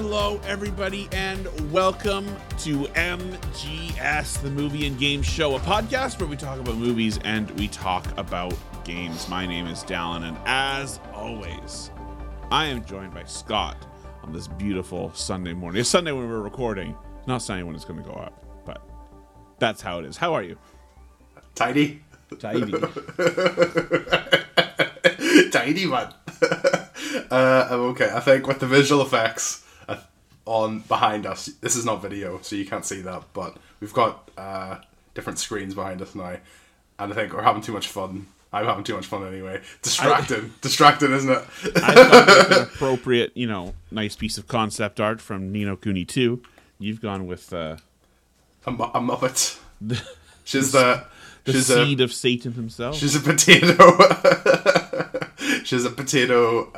Hello, everybody, and welcome to MGS, the Movie and Game Show, a podcast where we talk about movies and we talk about games. My name is Dallin, and as always, I am joined by Scott on this beautiful Sunday morning. It's Sunday when we're recording. It's not Sunday when it's going to go up, but that's how it is. How are you? Tidy. Tidy, man. I'm okay. I think with the visual effects on behind us, this is not video, so you can't see that, but we've got different screens behind us now, and I think we're having too much fun. I'm having too much fun anyway. Distracting, isn't it? I thought an appropriate, nice piece of concept art from Ni no Kuni 2. You've gone with a Muppet. She's the seed of Satan himself. She's a potato. She's a potato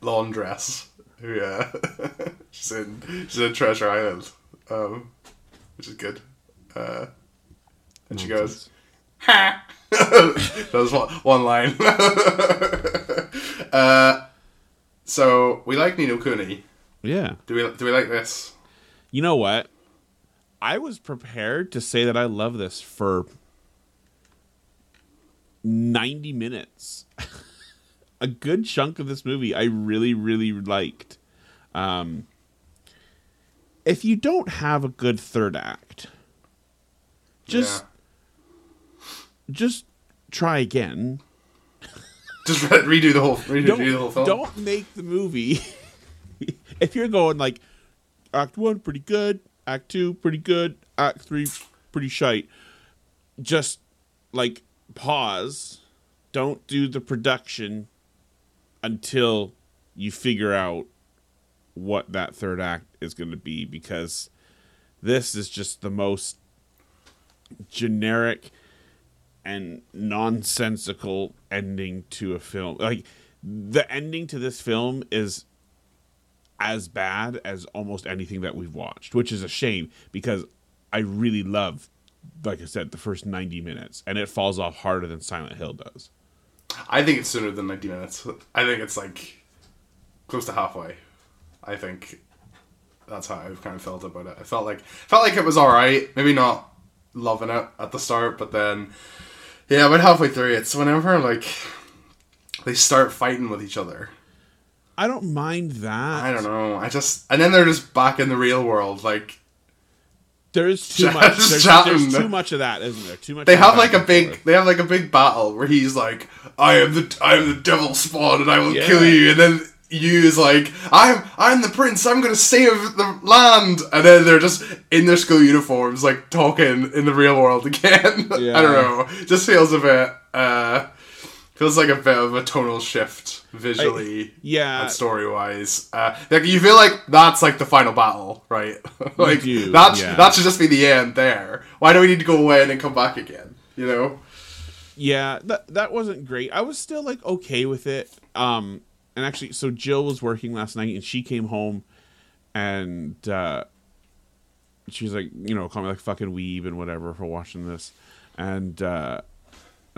laundress. Yeah. She's in Treasure Island, which is good. And she goes, ha! That was one line. So we like Ni no Kuni. Yeah. Do we like this? You know what? I was prepared to say that I love this for 90 minutes. A good chunk of this movie I really, really liked. If you don't have a good third act, just try again. Just redo the whole film. Don't make the movie. If you're going like, Act 1, pretty good. Act 2, pretty good. Act 3, pretty shite. Just, pause. Don't do the production until you figure out what that third act is going to be, because this is just the most generic and nonsensical ending to a film. The ending to this film is as bad as almost anything that we've watched, which is a shame, because I really love, like I said, the first 90 minutes, and it falls off harder than Silent Hill does. I think it's sooner than 90 minutes. I think it's close to halfway. I think that's how I've kind of felt about it. I felt like it was alright. Maybe not loving it at the start, but then about halfway through, it's whenever they start fighting with each other. I don't mind that. I don't know. And then they're just back in the real world. There's too much. There's too much of that, isn't there? Too much. They have a big battle where he's like, "I am the devil spawn, and I will kill you." And then you is like, "I'm the prince. I'm going to save the land." And then they're just in their school uniforms, talking in the real world again. Yeah. I don't know. Just feels a bit. Feels like a bit of a tonal shift visually, and story-wise. You feel like that's the final battle, right? That should just be the end there. Why do we need to go away and then come back again? Yeah, that wasn't great. I was still okay with it. And actually, so Jill was working last night, and she came home, and she was call me fucking weeb and whatever for watching this, and.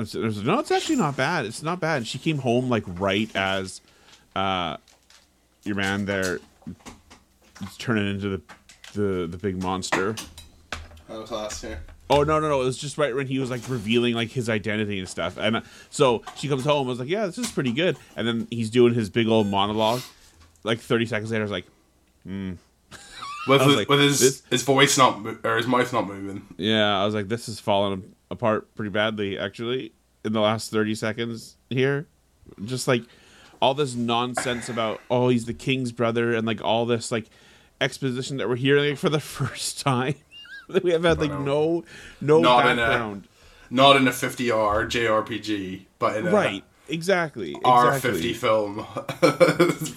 No, it's actually not bad. It's not bad. She came home right as your man there is turning into the big monster. Oh, class here. Oh no! It was just right when he was revealing his identity and stuff. And so she comes home. I was this is pretty good. And then he's doing his big old monologue. 30 seconds later, I was his voice or his mouth not moving. Yeah, I was this is falling apart pretty badly, actually, in the last 30 seconds here. Just all this nonsense about, oh, he's the king's brother, and all this exposition that we're hearing for the first time. That we have had no background. Not in a 50R JRPG, but in a R50 film.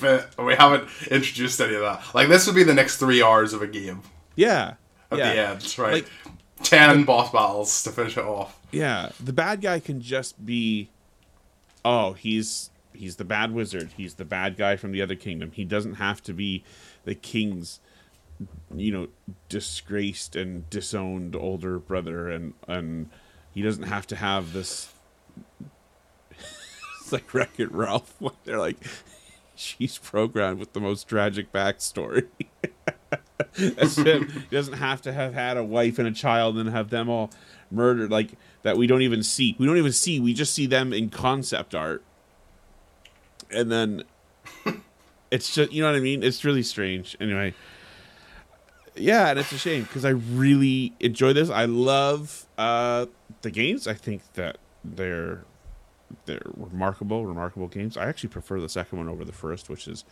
But we haven't introduced any of that. This would be the next 3 hours of a game. Yeah. At the end, right? 10 boss battles to finish it off. Yeah, the bad guy can just be, he's the bad wizard. He's the bad guy from the other kingdom. He doesn't have to be the king's, disgraced and disowned older brother, and he doesn't have to have this. It's Wreck-It Ralph. They're she's programmed with the most tragic backstory. That's him. He doesn't have to have had a wife and a child and have them all murdered, like, that we don't even see. We don't even see. We just see them in concept art. And then it's just, you know what I mean? It's really strange. Anyway. Yeah, and it's a shame because I really enjoy this. I love the games. I think that they're remarkable games. I actually prefer the second one over the first, which is,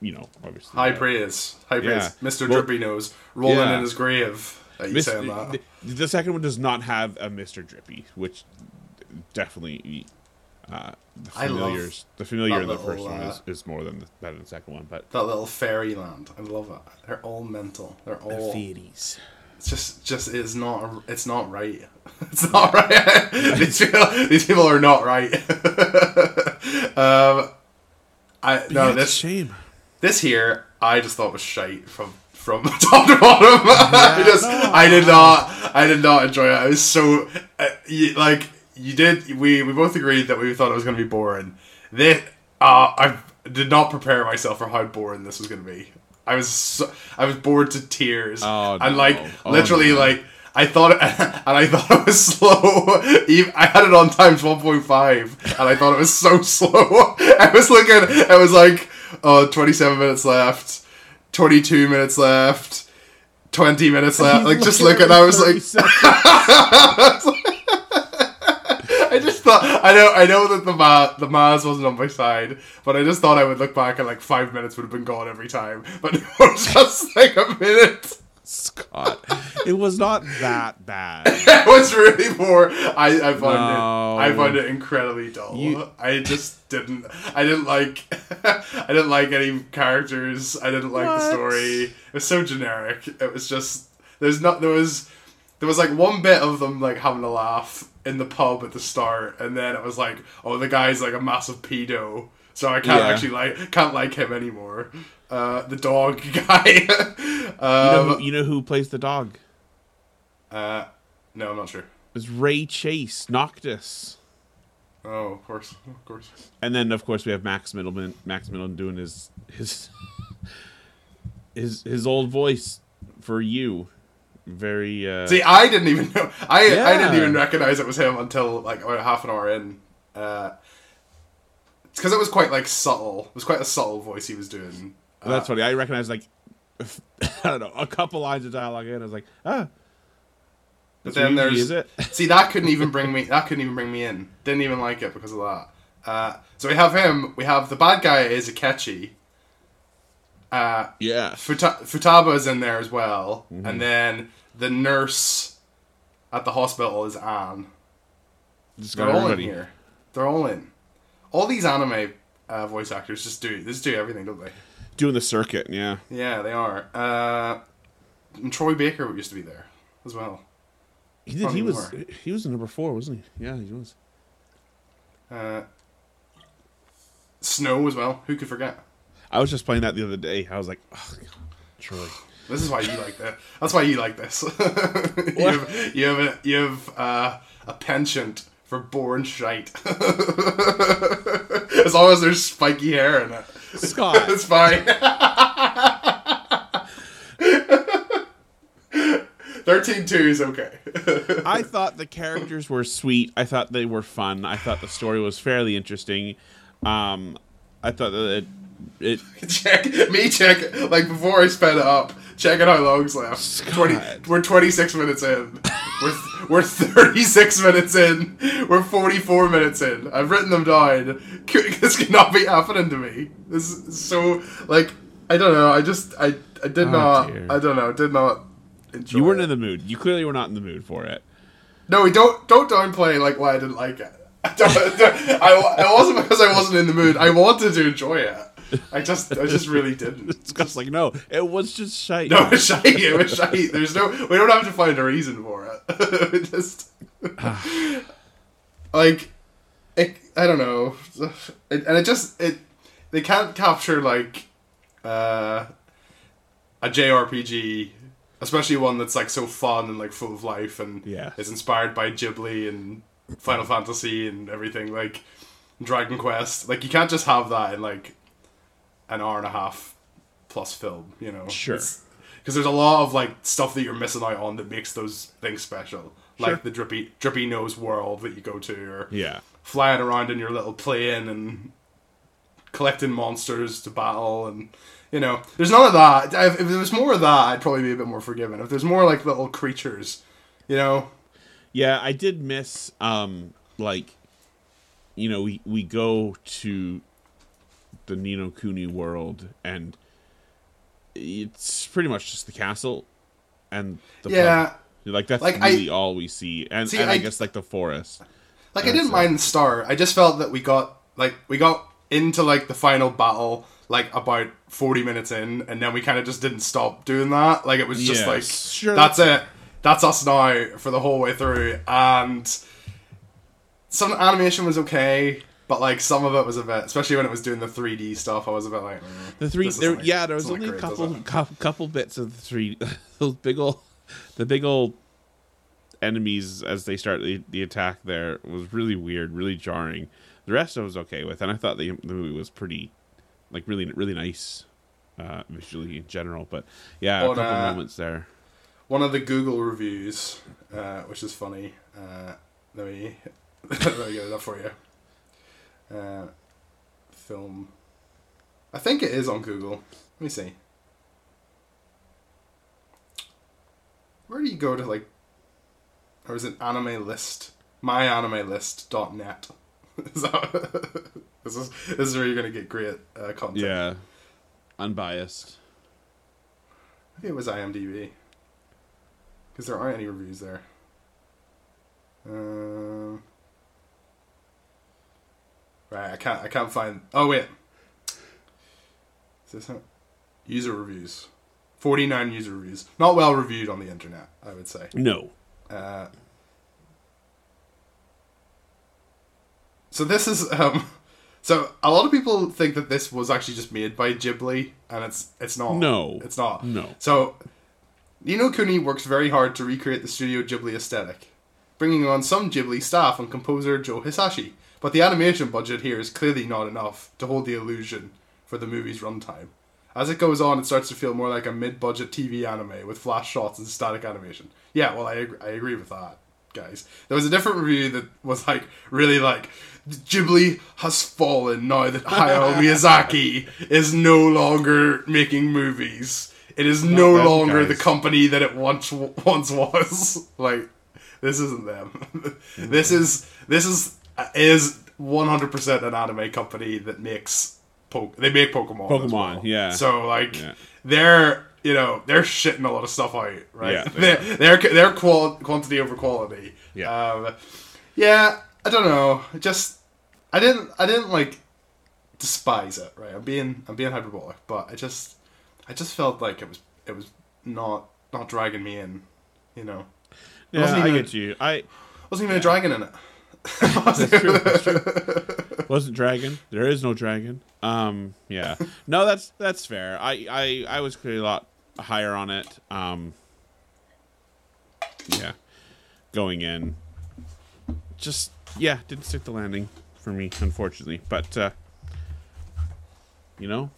you know, obviously high praise. Mr. Drippy Nose rolling in his grave. Saying that? The second one does not have a Mr. Drippy, which definitely the familiar in the first one is more than that in the second one. But that little fairyland, I love it. They're all mental. They're all fairies. It's just it's not right. It's not right. these people are not right. That's a shame. This here, I just thought was shite from top to bottom. Yeah, I did not enjoy it. I was so we both agreed that we thought it was going to be boring. I did not prepare myself for how boring this was going to be. I was bored to tears. Oh, no. And I thought it was slow. I had it on times 1.5, and I thought it was so slow. I was like, oh, 27 minutes left, 22 minutes left, 20 minutes left. Like, just look, and I was like, I just thought, I know that the Mars wasn't on my side, but I just thought I would look back and like 5 minutes would have been gone every time. But it was just like a minute. Scott, it was not that bad. It was really poor. I found it incredibly dull. I didn't like any characters. I didn't like the story. It was so generic. It was just there was like one bit of them like having a laugh in the pub at the start, and then it was like, oh, the guy's like a massive pedo, so I can't like him anymore. The dog guy. you know who plays the dog? No, I'm not sure. It's Ray Chase, Noctis. Oh, of course. And then, of course, we have Max Mittelman. Max Mittelman doing his old voice for you. Very. See, I didn't even know. I didn't even recognize it was him until like about half an hour in. It's because it was quite like subtle. It was quite a subtle voice he was doing. Well, that's funny. I recognized, like, I don't know, a couple lines of dialogue in. I was like, ah. But then there's it. See, that couldn't even bring me in. Didn't even like it because of that. So we have him. We have the bad guy is Akechi. Yeah. Futaba is in there as well, mm-hmm. And then the nurse at the hospital is Anne. They're all in here. They're all in. All these anime voice actors just do everything, don't they? Doing the circuit, yeah. Yeah, they are. And Troy Baker used to be there as well. He was in number 4, wasn't he? Yeah, he was. Snow as well. Who could forget? I was just playing that the other day. I was like, oh, God, Troy. This is why you like that. That's why you like this. You have a penchant for boring shite. As long as there's spiky hair in it. Scott. It's fine. 13-2 is okay. I thought the characters were sweet. I thought they were fun. I thought the story was fairly interesting. I thought that it check like before I sped it up. Checking how long's left. 20, we're 26 minutes in. We're 36 minutes in. We're 44 minutes in. I've written them down. This could not be happening to me. This is so, like, I don't know. I did not enjoy. You weren't in the mood. You clearly were not in the mood for it. No, don't downplay like why I didn't like it. It wasn't because I wasn't in the mood. I wanted to enjoy it. I just really didn't. It's just like, no, it was just shite. No, it was shite. There's no, we don't have to find a reason for it. It just, like, it, I don't know. They can't capture, like, a JRPG, especially one that's, like, so fun and, like, full of life and is inspired by Ghibli and Final Fantasy and everything, like, Dragon Quest. Like, you can't just have that in, like, an hour and a half plus film, you know? Sure. Because there's a lot of, like, stuff that you're missing out on that makes those things special. Sure. Like the drippy nose world that you go to, or flying around in your little plane and collecting monsters to battle, and, you know, there's none of that. If there was more of that, I'd probably be a bit more forgiving. If there's more, like, little creatures, you know? Yeah, I did miss, like, you know, we go to the Ni no Kuni world, and it's pretty much just the castle and the planet. Like, that's like, really all we see. And I guess, like, the forest. Like, I didn't mind the star. I just felt that we got into, like, the final battle, like, about 40 minutes in, and then we kind of just didn't stop doing that. Like, it was just that's it. That's us now for the whole way through. And some animation was okay, but, like, some of it was a bit, especially when it was doing the 3D stuff, I was a bit like... there was only a couple bits of the 3D. Those big old enemies as they start the attack there was really weird, really jarring. The rest I was okay with, and I thought the movie was pretty, like, really, really nice visually in general. But yeah, a couple moments there. One of the Google reviews, which is funny. Let me get it up for you. Film. I think it is on Google. Let me see. Where do you go to, like, or is it AnimeList? MyAnimeList.net. This is where you're going to get great content. Yeah. Unbiased. I think it was IMDb. Because there aren't any reviews there. Right, I can't find... Oh, wait. Is this how... User reviews. 49 user reviews. Not well reviewed on the internet, I would say. No. So this is... so a lot of people think that this was actually just made by Ghibli, and it's not. No. It's not. No. So, Ni no Kuni works very hard to recreate the Studio Ghibli aesthetic, bringing on some Ghibli staff and composer Joe Hisaishi, but the animation budget here is clearly not enough to hold the illusion for the movie's runtime. As it goes on, it starts to feel more like a mid-budget TV anime with flash shots and static animation. Yeah, well, I agree with that, guys. There was a different review that was like, really like, Ghibli has fallen now that Hayao Miyazaki is no longer making movies. It is no longer the company that it once was. Like, this isn't them. Mm-hmm. This is 100% an anime company that makes... they make Pokemon as well. Yeah. So, like, they're shitting a lot of stuff out, right? Yeah, they're quantity over quality. Yeah. I don't know. Just I didn't like despise it, right? I'm being hyperbolic, but I just felt like it was not dragging me in, you know. Yeah, I wasn't even a dragon in it. That's true. Wasn't dragon. There is no dragon. Yeah. No, that's fair. I was clearly a lot higher on it. Yeah. Going in. Just didn't stick the landing for me, unfortunately. But you know.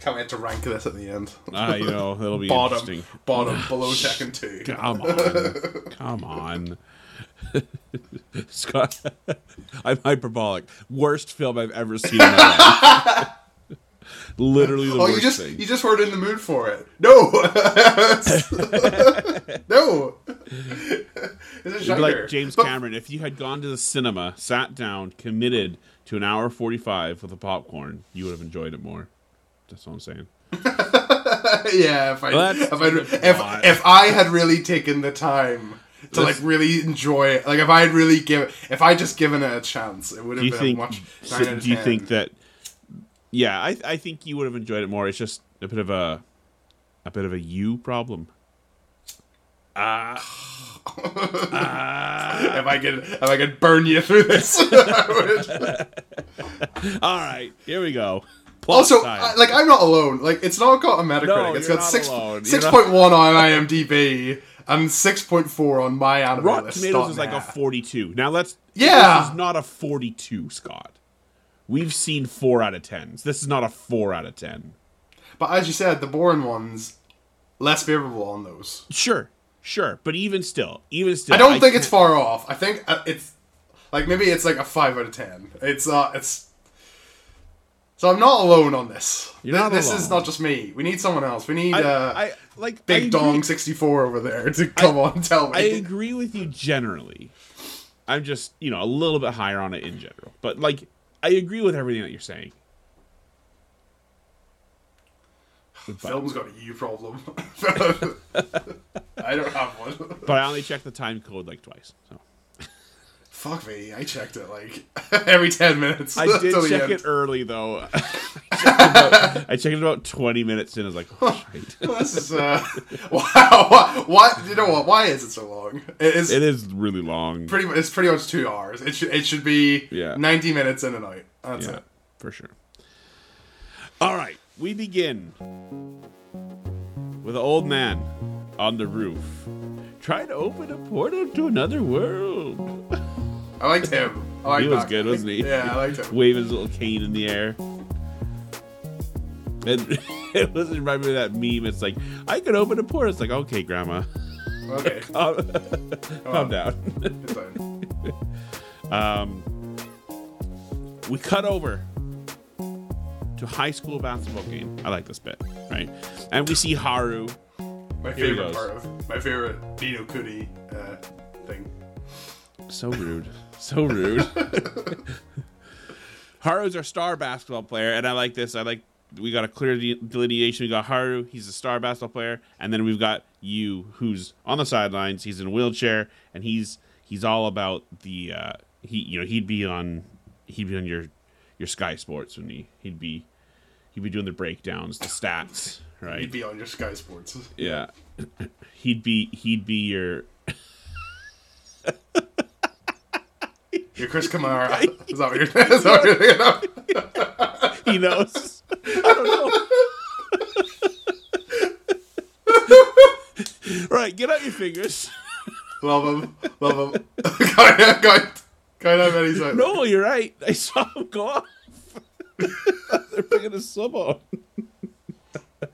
Can't wait to rank this at the end. You know, it'll be interesting. Bottom below second 2. Come on. Scott, I'm hyperbolic. Worst film I've ever seen in my life. Literally the worst thing. You just weren't in the mood for it. No. No. It's like James Cameron, if you had gone to the cinema, sat down, committed to an hour 45 with a popcorn, you would have enjoyed it more. That's what I'm saying. Yeah, if I had really taken the time to like really enjoy it, like if I just given it a chance, it would have been much. Do you think that? Yeah, I think you would have enjoyed it more. It's just a bit of a you problem. If I could burn you through this, I would. All right, here we go. Also, like, I'm not alone. Like, it's not got a Metacritic. No, it's got 6.1 on IMDb. And 6.4 on MyAnimeList. Rotten Tomatoes is like a 42. Now let's... Yeah! This is not a 42, Scott. We've seen 4 out of 10s. This is not a 4 out of 10. But as you said, the boring ones, less favorable on those. Sure. But even still, I think it's far off. I think it's like maybe it's like a 5 out of 10. It's. So I'm not alone on this. This is not just me. We need someone else. We need Big Dong 64 over there to come on, tell me. I agree with you generally. I'm just, a little bit higher on it in general. But I agree with everything that you're saying. Film's got a U problem. I don't have one. But I only checked the time code twice. So. Fuck me, I checked it every 10 minutes. I did check it early, though. I checked it about 20 minutes in. I was like, oh, shit. This is, wow. What? You know what? Why is it so long? It is really long. It's pretty much 2 hours. It should be 90 minutes in and out. That's it. For sure. All right, we begin with an old man on the roof trying to open a portal to another world. I liked him. He was good, wasn't he? Yeah, I liked him. Waving his little cane in the air. And it was reminding me of that meme. It's like, I could open a portal. It's like, okay, Grandma. Okay. Calm down. It's fine. We cut over to high school basketball game. I like this bit, right? And we see Haru. My favorite Ni no Kuni thing. So rude. Haru's our star basketball player, and I like this. We got a clear delineation. We got Haru, he's a star basketball player, and then we've got Yu, who's on the sidelines. He's in a wheelchair, and he's all about the he'd be on your Sky Sports when he'd be doing the breakdowns, the stats, right? He'd be on your Sky Sports. Yeah, he'd be your. You're Chris Kamara. Is that what you're thinking of? He knows. I don't know. Right, get out your fingers. Love him. Can't have any sense. No, you're right. I saw him go off. They're bringing a sub on.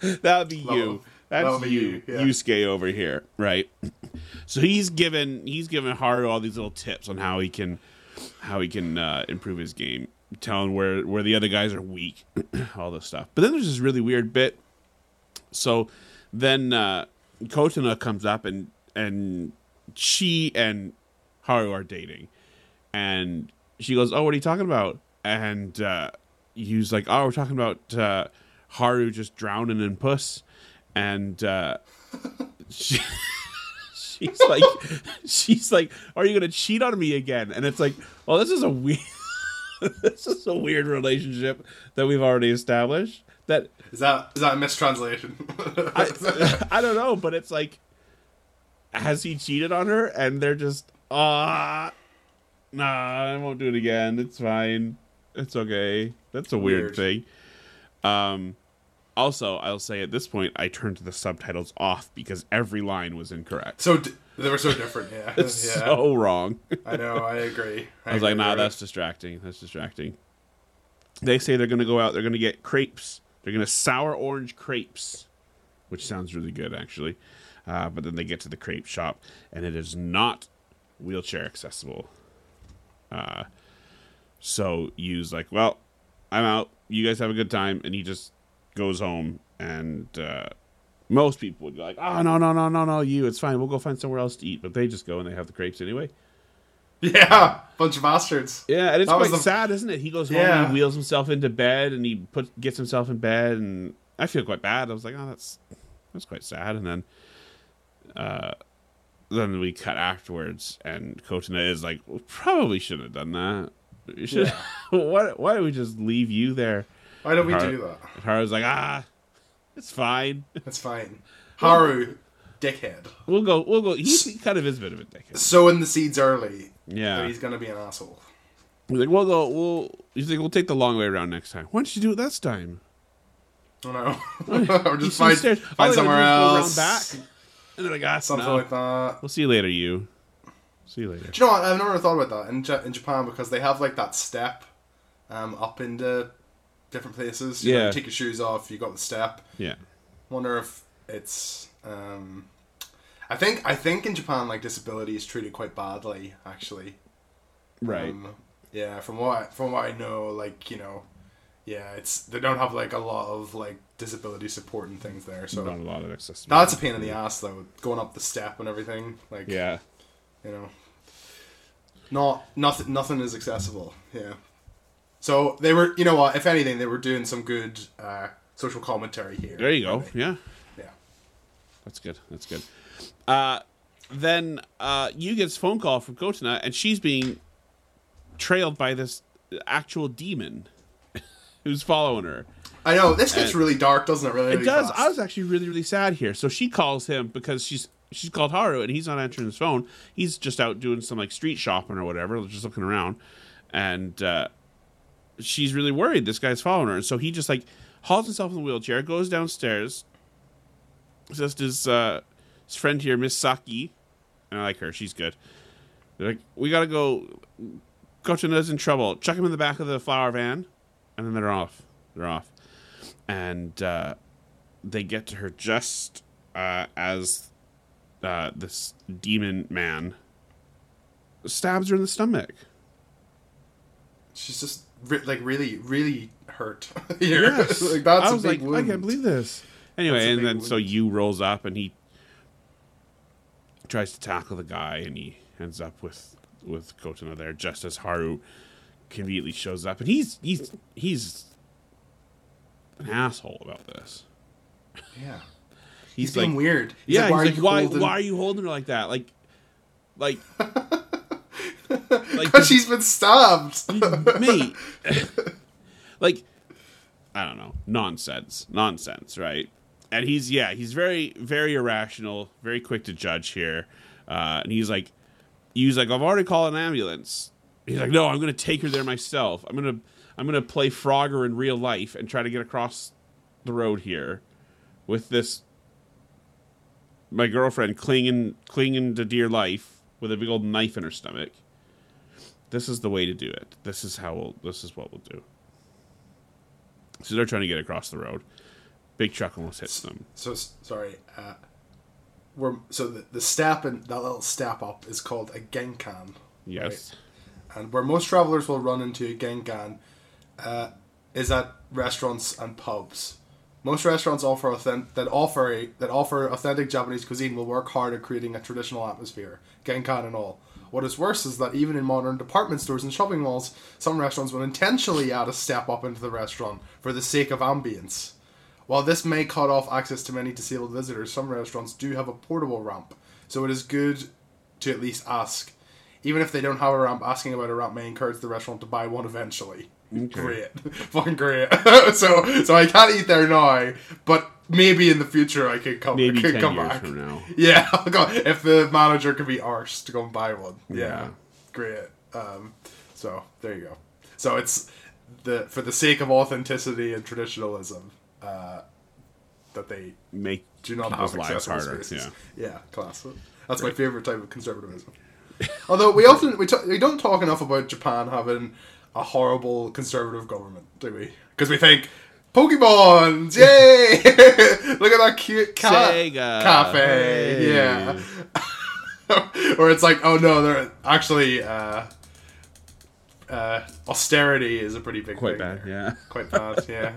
That would be you. That's you, Yusuke over here, right? So he's given Haru all these little tips on how he can improve his game, telling where the other guys are weak, all this stuff. But then there's this really weird bit. So then Kotona comes up and she and Haru are dating, and she goes, "Oh, what are you talking about?" And he's like, "Oh, we're talking about Haru just drowning in puss," and she. She's like, are you gonna cheat on me again? And it's like, well, this is a weird relationship that we've already established. Is that a mistranslation? I don't know, but it's like, has he cheated on her? And they're just, nah, I won't do it again. It's fine. It's okay. That's a weird thing. Also, I'll say at this point, I turned the subtitles off because every line was incorrect. So they were so different, yeah. So wrong. I know, I agree. I was like, nah, that's distracting. They say they're going to go out. They're going to get crepes. They're going to sour orange crepes, which sounds really good, actually. But then they get to the crepe shop, and it is not wheelchair accessible. So Yu's like, well, I'm out. You guys have a good time. And he just goes home, and most people would be like, oh, no, you, it's fine, we'll go find somewhere else to eat. But they just go and they have the crepes anyway. Yeah, bunch of bastards. Yeah, and it's that quite sad, isn't it? He goes home and he wheels himself into bed, and he gets himself in bed, and I feel quite bad. I was like, oh, that's quite sad. And then we cut afterwards, and Kotona is like, well, probably shouldn't have done that. Why don't we just leave you there? Why don't we do that? Haru's like, it's fine. That's fine. Haru, dickhead. We'll go. He kind of is a bit of a dickhead. Sowing the seeds early. Yeah. So he's going to be an asshole. He's like, we'll take the long way around next time. Why don't you do it this time? Oh, no. Or just find somewhere else. Go around back. And they're like, something like that. We'll see you later, you. See you later. Do you know what? I've never thought about that in Japan, because they have that step up into different places. You know, you take your shoes off, you got the step. Yeah. Wonder if it's... I think in Japan, like, disability is treated quite badly, actually. Right. Yeah, from what I know, like, you know, yeah, it's, they don't have, like, a lot of, like, disability support and things there, so... Not a lot of accessibility. That's a pain in the ass, though, going up the step and everything, like... Yeah. You know... Nothing is accessible, yeah. So, they were, you know what, if anything, they were doing some good social commentary here. There you go, yeah. Yeah. That's good. Then Yu gets a phone call from Gotana, and she's being trailed by this actual demon who's following her. I know, this gets really dark, doesn't it? Really, it does. Fast. I was actually really, really sad here. So she calls him because she's called Haru, and he's not answering his phone. He's just out doing some, like, street shopping or whatever, just looking around. And she's really worried this guy's following her. And so he just, like, hauls himself in the wheelchair, goes downstairs, says to his friend here, Miss Saki, and I like her, she's good. They're like, we gotta go, Kochina's in trouble, chuck him in the back of the flower van, and then they're off. And they get to her just as this demon man stabs her in the stomach. She's just really, really hurt. Yes. Like, that's, I was, a big, like, wound. I can't believe this. Anyway, and then wound. So Yu rolls up and he tries to tackle the guy, and he ends up with Gotana there, just as Haru conveniently shows up, and he's an asshole about this. Yeah. He's being like, weird. He's why are you holding her like that? Like, like, she's been stabbed. Mate. Like, I don't know. Nonsense, right? And he's very, very irrational, very quick to judge here. And he's like, I've already called an ambulance. He's like, no, I'm going to take her there myself. I'm going to play Frogger in real life and try to get across the road here with this, my girlfriend clinging to dear life with a big old knife in her stomach. This is the way to do it. This is what we'll do. So they're trying to get across the road. Big truck almost hits them. So sorry. The step, and that little step up is called a genkan. Yes. Right? And where most travelers will run into a genkan is at restaurants and pubs. Most restaurants that offer authentic Japanese cuisine will work hard at creating a traditional atmosphere, genkan and all. What is worse is that even in modern department stores and shopping malls, some restaurants will intentionally add a step up into the restaurant for the sake of ambience. While this may cut off access to many disabled visitors, some restaurants do have a portable ramp, so it is good to at least ask. Even if they don't have a ramp, asking about a ramp may encourage the restaurant to buy one eventually. Okay. Great. Fucking great. so I can't eat there now, but maybe in the future I could come, maybe I could 10 come years back. From now. Yeah, if the manager could be arsed to go and buy one. Yeah. Great. So there you go. So it's for the sake of authenticity and traditionalism that they make do not have accessible spaces. Yeah, class. That's my favorite type of conservatism. Although we don't talk enough about Japan having a horrible conservative government, do we? Because we think, Pokemons, yay! Look at that cute cat Sega. Cafe, hey. Yeah. Or it's like, oh no, they're actually austerity is a pretty big thing. Quite bad, yeah.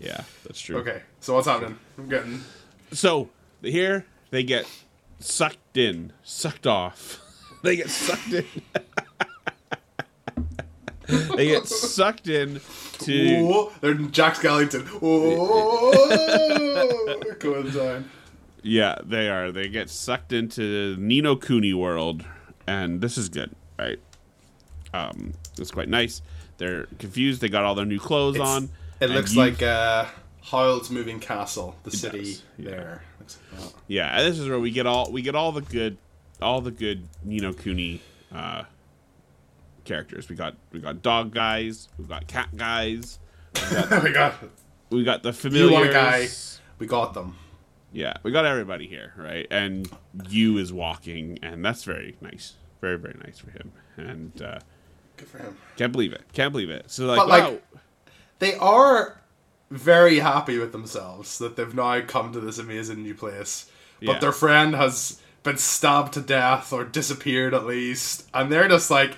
Yeah, that's true. Okay, so what's happening? So here they get sucked off. They get sucked in. They get sucked in to... Ooh, they're Jack Skellington. Ooh, going down. Yeah, they are. They get sucked into Ni no Kuni world, and this is good, right? It's quite nice. They're confused. They got all their new clothes on. It looks like Howl's Moving Castle, the city there. Yeah. Like, oh. Yeah, and this is where we get all the good Ni no Kuni characters. We got dog guys, we got cat guys, we got the familiars. You want a guy? We got them. Yeah, we got everybody here, right? And Yu is walking, and that's very nice, very, very nice for him. And Good for him. Can't believe it. Can't believe it. So, like, but, wow. Like, they are very happy with themselves that they've now come to this amazing new place. But their friend has been stabbed to death or disappeared at least. And they're just like,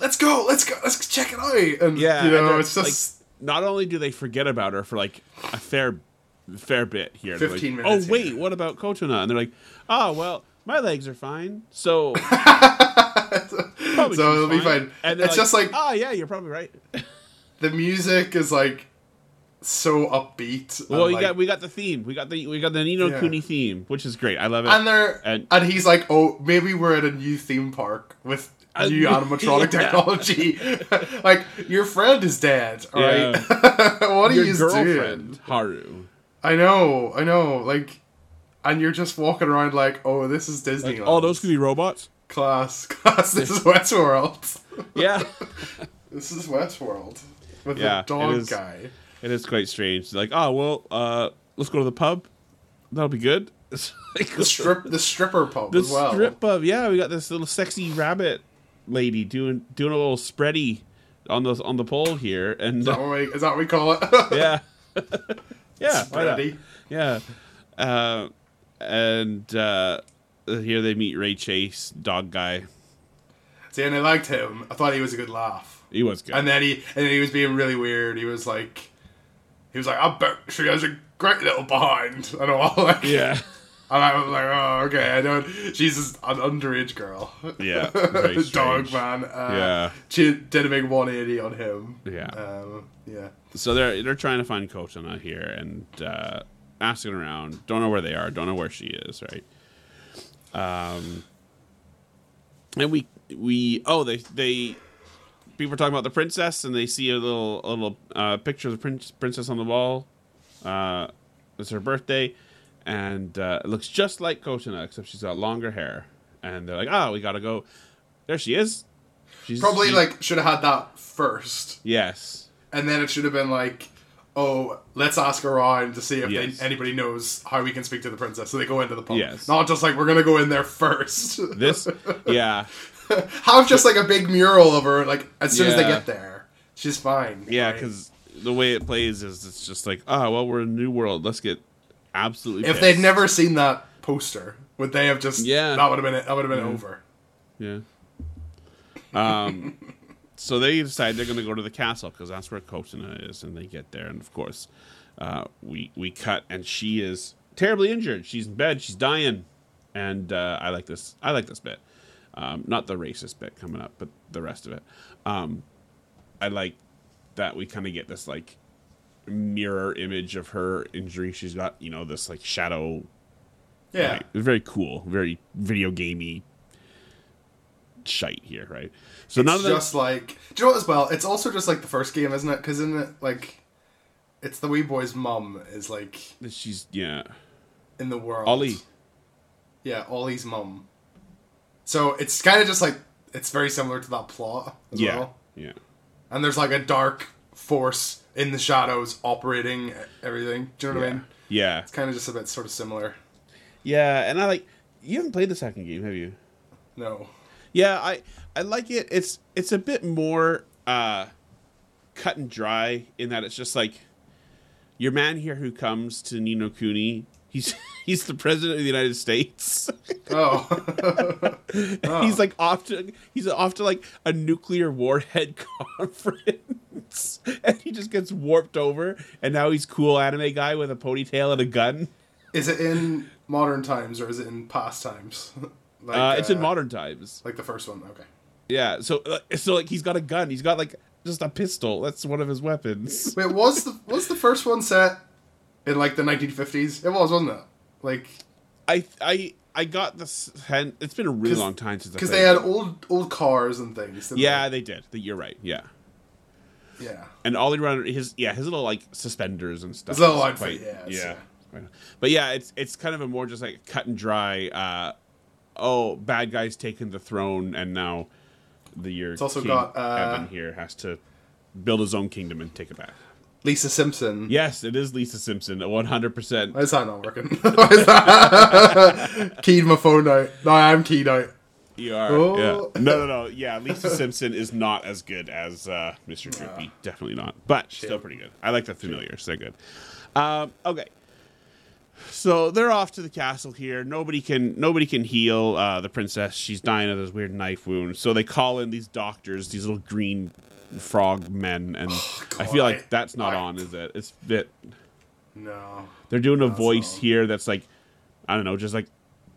let's go, let's check it out. And, you know, it's just... Like, not only do they forget about her for, like, a fair bit here. 15 like, minutes. Oh, wait, what about Kotona? And they're like, oh, well, my legs are fine, so... so it'll be fine. And it's like, just like... Oh, yeah, you're probably right. The music is, like, so upbeat. Well, and, like, we got the theme. We got the Ni no Kuni theme, which is great. I love it. And and he's like, oh, maybe we're at a new theme park with... new animatronic technology. Like, your friend is dead, right? What are you doing? Your girlfriend, Haru. I know. Like, and you're just walking around like, oh, this is Disneyland. Like, oh, those could be robots? Class, this is Westworld. Yeah. This is Westworld. With the dog guy. It is quite strange. Like, oh, well, let's go to the pub. That'll be good. Like, the stripper pub as well. The strip pub, yeah. We got this little sexy rabbit lady doing a little spready on the pole here, and is that what we call it? yeah, spready. Yeah, and here they meet Ray Chase, dog guy. See, and I liked him. I thought he was a good laugh. He was good, and then he was being really weird. He was like, I bet she has a great little behind, and all. Like, yeah. And I was like, oh, okay, I know. She's just an underage girl. Yeah. Dog man. She did a big 180 on him. Yeah. So they're trying to find Kotona here and asking around. Don't know where they are. Don't know where she is, right? And they people are talking about the princess, and they see a little picture of the princess on the wall. It's her birthday. And it looks just like Kotona, except she's got longer hair. And they're like, we gotta go. There she is. She's probably should have had that first. Yes. And then it should have been like, oh, let's ask around to see if anybody knows how we can speak to the princess. So they go into the pub. Yes. Not just like, we're gonna go in there first. This, yeah. Have just like a big mural of her, like, as soon as they get there. She's fine. Yeah, because the way it plays is it's just like, we're in a new world. Let's get... Absolutely. If they'd never seen that poster, would they have just? Yeah, that would have been it. That would have been over. Yeah. So they decide they're going to go to the castle because that's where Kotona is, and they get there, and of course, we cut, and she is terribly injured. She's in bed. She's dying, and I like this. I like this bit, not the racist bit coming up, but the rest of it. I like that we kind of get this like. Mirror image of her injury. She's got, you know, this like shadow. Yeah, right? Very cool, very video gamey shite here, right? So it's just like, do you know what, as well? It's also just like the first game, isn't it? Because in it, like, it's the wee boy's mum is like she's in the world. Ollie, Ollie's mum. So it's kind of just like it's very similar to that plot. As well. Yeah. And there's like a dark force. In the shadows, operating everything. Do you know what I mean? Yeah. It's kind of just a bit sort of similar. Yeah, and I like... You haven't played the second game, have you? No. Yeah, I like it. It's a bit more cut and dry in that it's just like... Your man here who comes to Ni no Kuni, he's the president of the United States. Oh. Oh. He's like off to like a nuclear warhead conference, and he just gets warped over, and now he's cool anime guy with a ponytail and a gun. Is it in modern times or is it in past times? Like, it's in modern times. Like the first one, okay. Yeah, so like he's got a gun. He's got like just a pistol. That's one of his weapons. Wait, was the first one set in like the 1950s? It was, wasn't it? Like I got this. It's been a really long time since because they had old cars and things. Yeah, they did. You're right. Yeah, yeah. And Ollie Runner, his little like suspenders and stuff. His little outfit, But yeah, it's kind of a more just like cut and dry. Bad guy's taken the throne, and now it's also got Evan here has to build his own kingdom and take it back. Lisa Simpson. Yes, it is Lisa Simpson, 100%. Why is that not working? Keyed my phone out. No, I am keyed out. You are. Oh. Yeah. No. Yeah, Lisa Simpson is not as good as Mr. Droopy. Definitely not. But still pretty good. I like the familiars. They're good. Okay. So they're off to the castle here. Nobody can heal the princess. She's dying of this weird knife wound. So they call in these doctors, these little green frog men, and I feel like that's not on, is it? It's a bit. No. They're doing a voice here that's like, I don't know, just like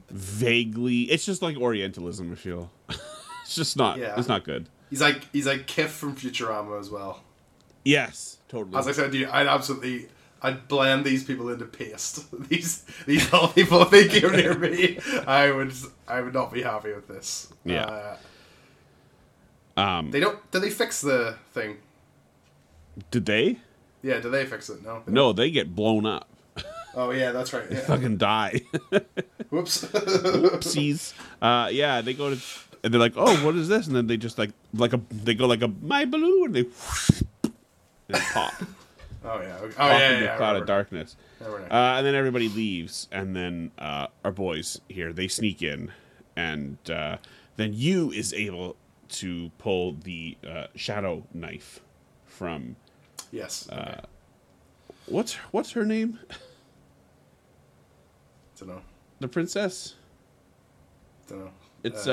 vaguely. It's just like Orientalism, I feel. It's just not. Yeah. It's not good. He's like Kif from Futurama as well. Yes, totally. As I said to you, I'd blend these people into paste. These old people, if they came near me, I would not be happy with this. Yeah. They don't. Did they fix the thing? Did they? Yeah. Did they fix it? No. No. They get blown up. Oh yeah, that's right. Yeah. They fucking die. Whoops. Oopsies. Yeah. They go to and they're like, oh, what is this? And then they just they go like a my balloon and they whoosh, and pop. Oh yeah! Oh yeah! Cloud of darkness, and then everybody leaves, and then our boys here they sneak in, and then you is able to pull the shadow knife from. Yes. Okay. What's her name? Don't know. The princess. Don't know. It's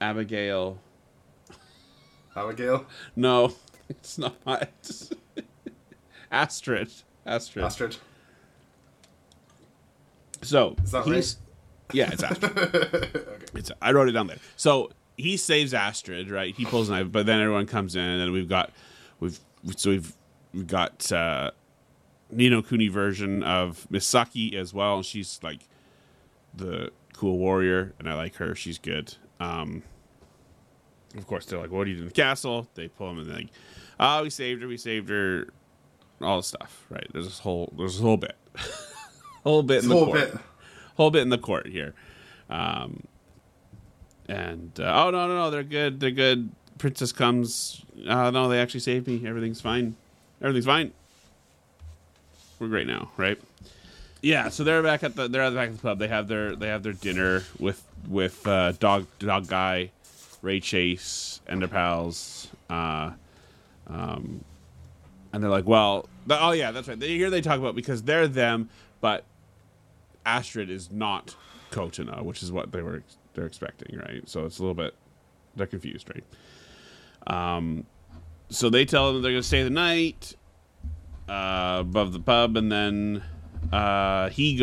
Abigail. Abigail? No. It's not. Astrid. So is that right? Yeah, it's Astrid. Okay. I wrote it down there. So he saves Astrid, right? He pulls a knife, but then everyone comes in, and we've got Ni no Kuni version of Misaki as well. She's like the cool warrior, and I like her. She's good. Of course, they're like, "What are you doing in the castle?" They pull him and they're like, "Oh, we saved her," all the stuff, right? There's this whole bit, whole bit in the court here, and oh no, they're good. Princess comes, no, they actually saved me. Everything's fine. We're great now, right? Yeah, so they're back at the pub. They have their dinner with dog guy. Ray Chase and their pals, and they're like, "Well, oh yeah, that's right." Here they talk about because they're them, but Astrid is not Kotana, which is what they're expecting, right? So it's a little bit they're confused, right? So they tell them they're going to stay the night above the pub, and then you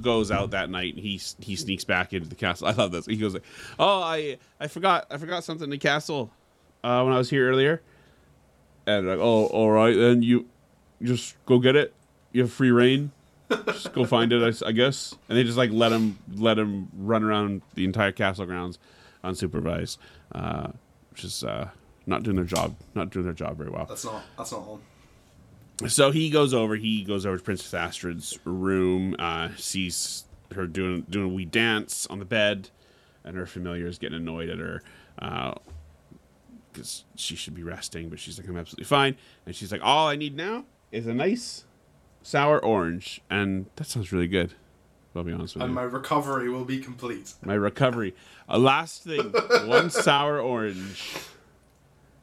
goes out that night, and he sneaks back into the castle. I love this. He goes like, "Oh, I forgot something in the castle when I was here earlier." And like, "Oh, all right, then you just go get it. You have free reign. Just go find it, I guess." And they just like let him run around the entire castle grounds unsupervised, which is not doing their job very well. That's not home. So he goes over to Princess Astrid's room, sees her doing a wee dance on the bed, and her familiar is getting annoyed at her because she should be resting, but she's like, "I'm absolutely fine." And she's like, "All I need now is a nice sour orange." And that sounds really good, I'll be honest with you. And my recovery will be complete. My recovery. Last thing, one sour orange,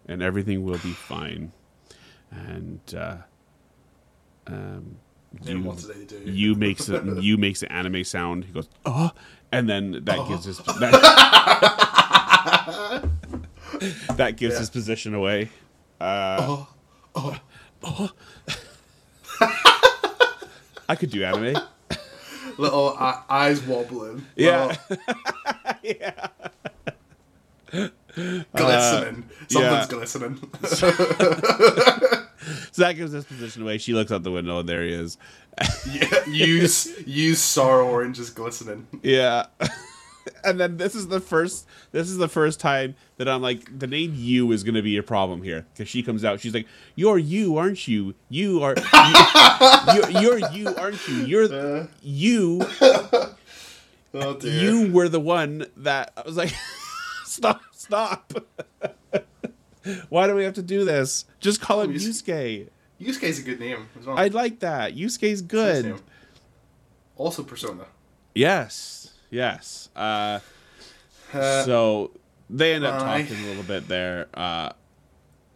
and everything will be fine. And you makes an anime sound. He goes, "Oh," and then that gives his his position away. I could do anime. Little eyes wobbling. Yeah, yeah. Glistening. Something's glistening. So that gives this position away. She looks out the window and there he is. Yeah, you sour orange is glistening. Yeah. And then this is the first time that I'm like, the name "you" is going to be a problem here, because she comes out. She's like, "You're you, aren't you? You are you. You're you, aren't you? You're you." Oh, dear. You were the one that I was like, Stop. Why do we have to do this? Just call him Yusuke. Yusuke's a good name as well. I like that. Yusuke's good. Also Persona. Yes. Yes. So they end up talking a little bit there.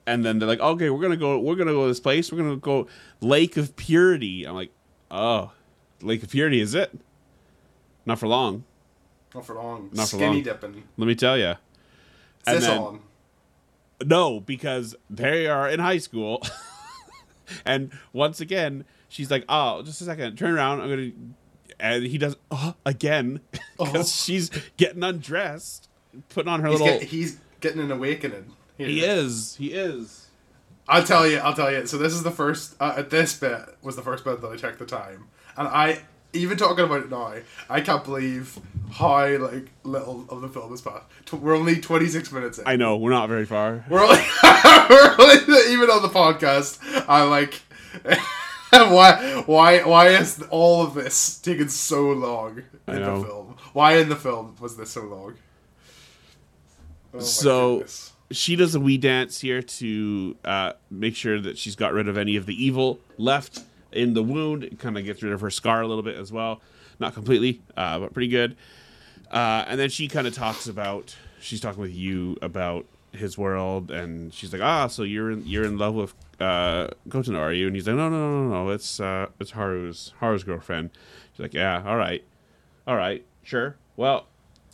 And then they're like, okay, we're gonna go to this place. We're gonna go Lake of Purity. I'm like, oh, Lake of Purity is it? Not for long. Not for long. Not for skinny long. Dipping. Let me tell you. Is and this then, on? No, because they are in high school. And once again, she's like, oh, just a second. Turn around. I'm gonna. And he does again because she's getting undressed, putting on her he's getting an awakening. Here. He is. I'll tell you. So this is the first, this bit was the first bit that I checked the time. And even talking about it now, I can't believe how, like, little of the film has passed. We're only 26 minutes in. I know, we're not very far. We're only even on the podcast, I'm like, why is all of this taking so long in the film? Why in the film was this so long? Oh, so... Goodness. She does a wee dance here to make sure that she's got rid of any of the evil left in the wound. It kind of gets rid of her scar a little bit as well. Not completely, but pretty good. And then she kind of talks about... She's talking with you about his world. And she's like, so you're in love with Kotono, are you? And he's like, no. It's Haru's girlfriend. She's like, yeah, all right, sure. Well,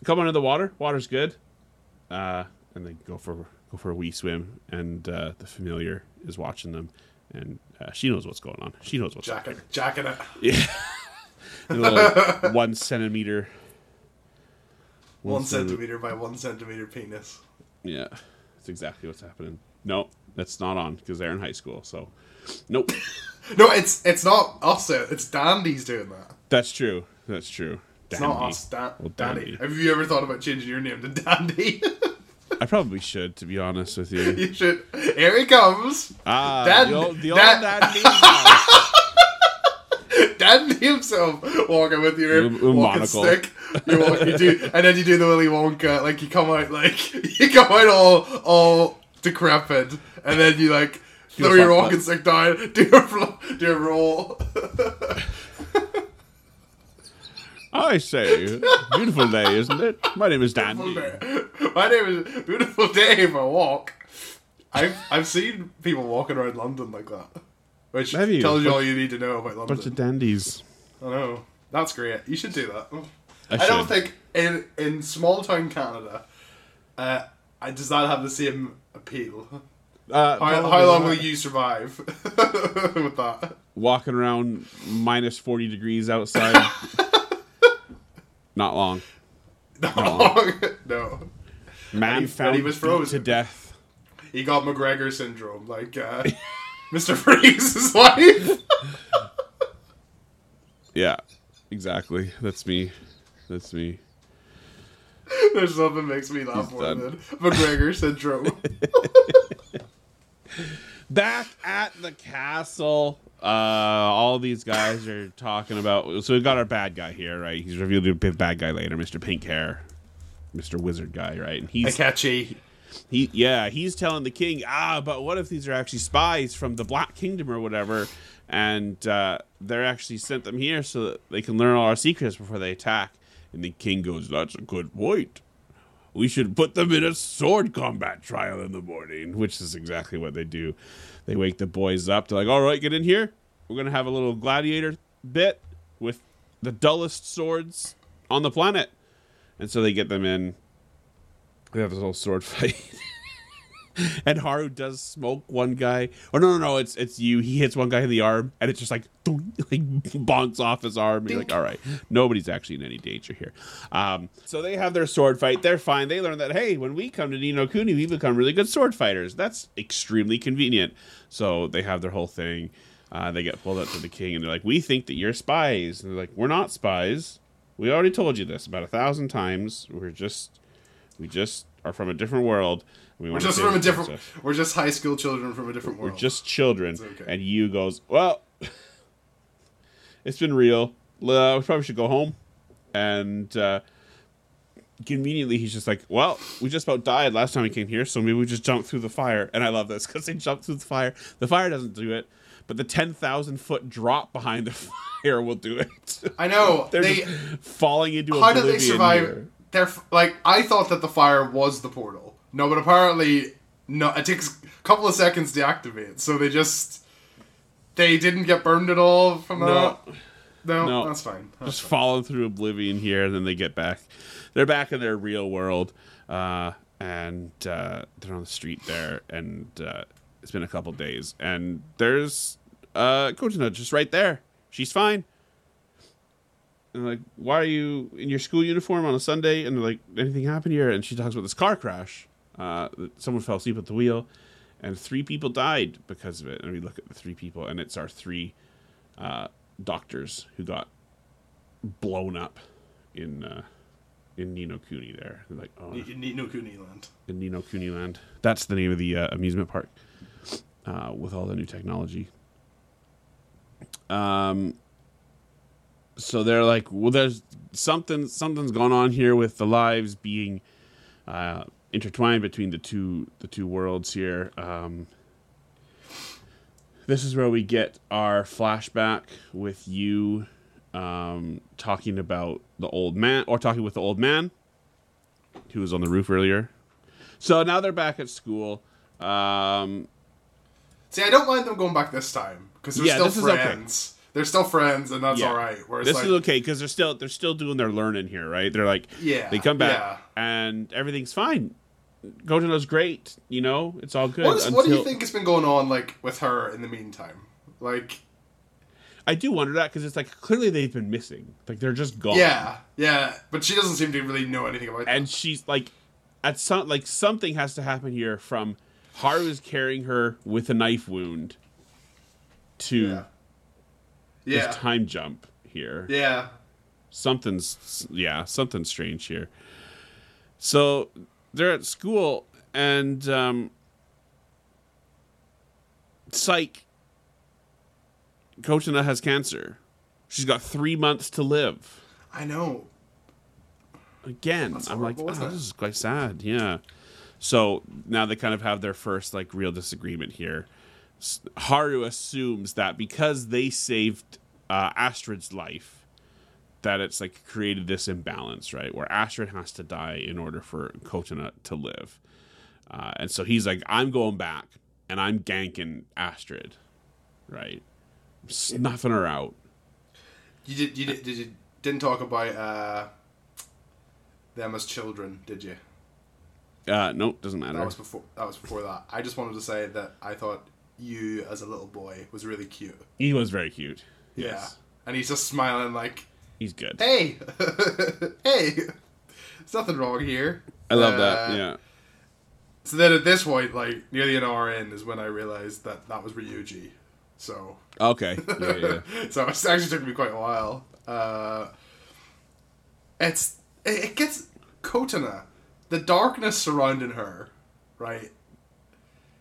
come under the water. Water's good. And they go for a wee swim, and the familiar is watching them, and she knows what's going on. She knows what's going on. Jacking it. Yeah. A little 1 centimeter. One centimeter by 1 centimeter penis. Yeah, that's exactly what's happening. No, that's not on, because they're in high school, so... Nope. No, it's not us, it's Dandy's doing that. That's true. Dandy. It's not us, Dandy. Have you ever thought about changing your name to Dandy? I probably should, to be honest with you. You should. Here he comes. The old Dandy. Dandy himself walking with your walking stick. And then you do the Willy Wonka. Like you come out all decrepit, and then you like throw your walking stick down, do a roll. I say, beautiful day, isn't it? My name is Dandy. My name is Beautiful Day for a walk. I've seen people walking around London like that, which tells you all you need to know about London. Bunch of dandies. I know. That's great. You should do that. I don't think in small town Canada, does that have the same appeal? How long will you survive with that? Walking around minus 40 degrees outside. Not long. No. Man found he was frozen to death. He got McGregor syndrome, like Mr. Freeze's wife. Yeah, exactly. That's me. There's something that makes me laugh more than McGregor syndrome. Back at the castle, all these guys are talking about... So we've got our bad guy here, right? He's revealed to be a bad guy later, Mr. Pink Hair. Mr. Wizard guy, right? And he's catchy. He's telling the king, but what if these are actually spies from the Black Kingdom or whatever, and they're actually sent them here so that they can learn all our secrets before they attack. And the king goes, that's a good point. We should put them in a sword combat trial in the morning, which is exactly what they do. They wake the boys up. They're like, all right, get in here. We're going to have a little gladiator bit with the dullest swords on the planet. And so they get them in. They have this whole sword fight. And Haru does smoke one guy. Or no, it's you. He hits one guy in the arm, and it's just like bonks off his arm. And you're like, all right, nobody's actually in any danger here. So they have their sword fight. They're fine. They learn that, hey, when we come to Ni no Kuni, we become really good sword fighters. That's extremely convenient. So they have their whole thing. They get pulled up to the king, and they're like, we think that you're spies. And they're like, we're not spies. We already told you this about 1,000 times. We just are from a different world. We're just high school children from a different world. We're just children. Okay. And you goes, well, it's been real. We probably should go home. And conveniently, he's just like, well, we just about died last time we came here, so maybe we just jump through the fire. And I love this because they jump through the fire. The fire doesn't do it, but the 10,000-foot drop behind the fire will do it. just... I know. They're just falling into oblivion. How did they survive? Here. They're like, I thought that the fire was the portal. No, but apparently, no. It takes a couple of seconds to activate, so they just... They didn't get burned at all from that? No, that's fine. That's just falling through oblivion here, and then they get back. They're back in their real world, and they're on the street there, and it's been a couple days, and there's Kojima just right there. She's fine. And like, why are you in your school uniform on a Sunday? And they're like, anything happened here? And she talks about this car crash. Someone fell asleep at the wheel, and 3 people died because of it. And we look at the 3 people, and it's our 3 doctors who got blown up in Ni no Kuni there. They're like, oh, in Ni no Kuni land. In Ni no Kuni land. That's the name of the amusement park with all the new technology. So they're like, well, there's something's gone on here with the lives being intertwined between the two worlds here. This is where we get our flashback with you talking about the old man, or talking with the old man who was on the roof earlier. So now they're back at school. See, I don't mind them going back this time because they're still friends. Okay. They're still friends, and that's all right. Whereas this is okay because they're still doing their learning here, right? They're like, they come back and everything's fine. Gojo's great, you know, it's all good. What do you think has been going on, like, with her in the meantime? Like, I do wonder that because it's like clearly they've been missing, like they're just gone. Yeah, but she doesn't seem to really know anything about it. And she's like, something has to happen here. From Haru's carrying her with a knife wound to. Yeah. This time jump here. Yeah. Something's strange here. So they're at school and psych, Kojima has cancer. She's got 3 months to live. I know. Again, that's horrible, I'm like, this is quite sad. Yeah. So now they kind of have their first like real disagreement here. Haru assumes that because they saved Astrid's life, that it's like created this imbalance, right? Where Astrid has to die in order for Kojima to live. And so he's like, I'm going back and I'm ganking Astrid, right? I'm snuffing her out. You didn't talk about them as children, did you? Nope, doesn't matter. That was before that. I just wanted to say that I thought you as a little boy was really cute. He was very cute. Yes. Yeah. And he's just smiling like... He's good. Hey! Hey! There's nothing wrong here. I love that, yeah. So then at this point, like, nearly an hour in is when I realized that was Ryuji. So... Okay. Yeah. So it actually took me quite a while. It gets... Kotana. The darkness surrounding her, right?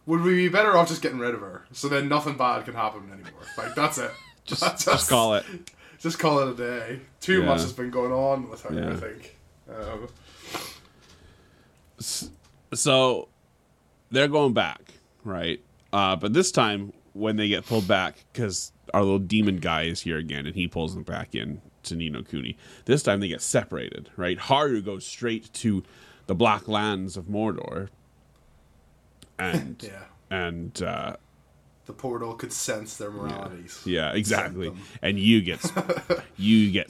Would we be better off just getting rid of her? So then nothing bad can happen anymore. Like, that's it. just call it. Just call it a day. Too much has been going on with her, I think. So, they're going back, right? But this time, when they get pulled back, because our little demon guy is here again, and he pulls them back in to Ni no Kuni. This time, they get separated, right? Haru goes straight to the Black Lands of Mordor. And and the portal could sense their moralities. Yeah, exactly. And you get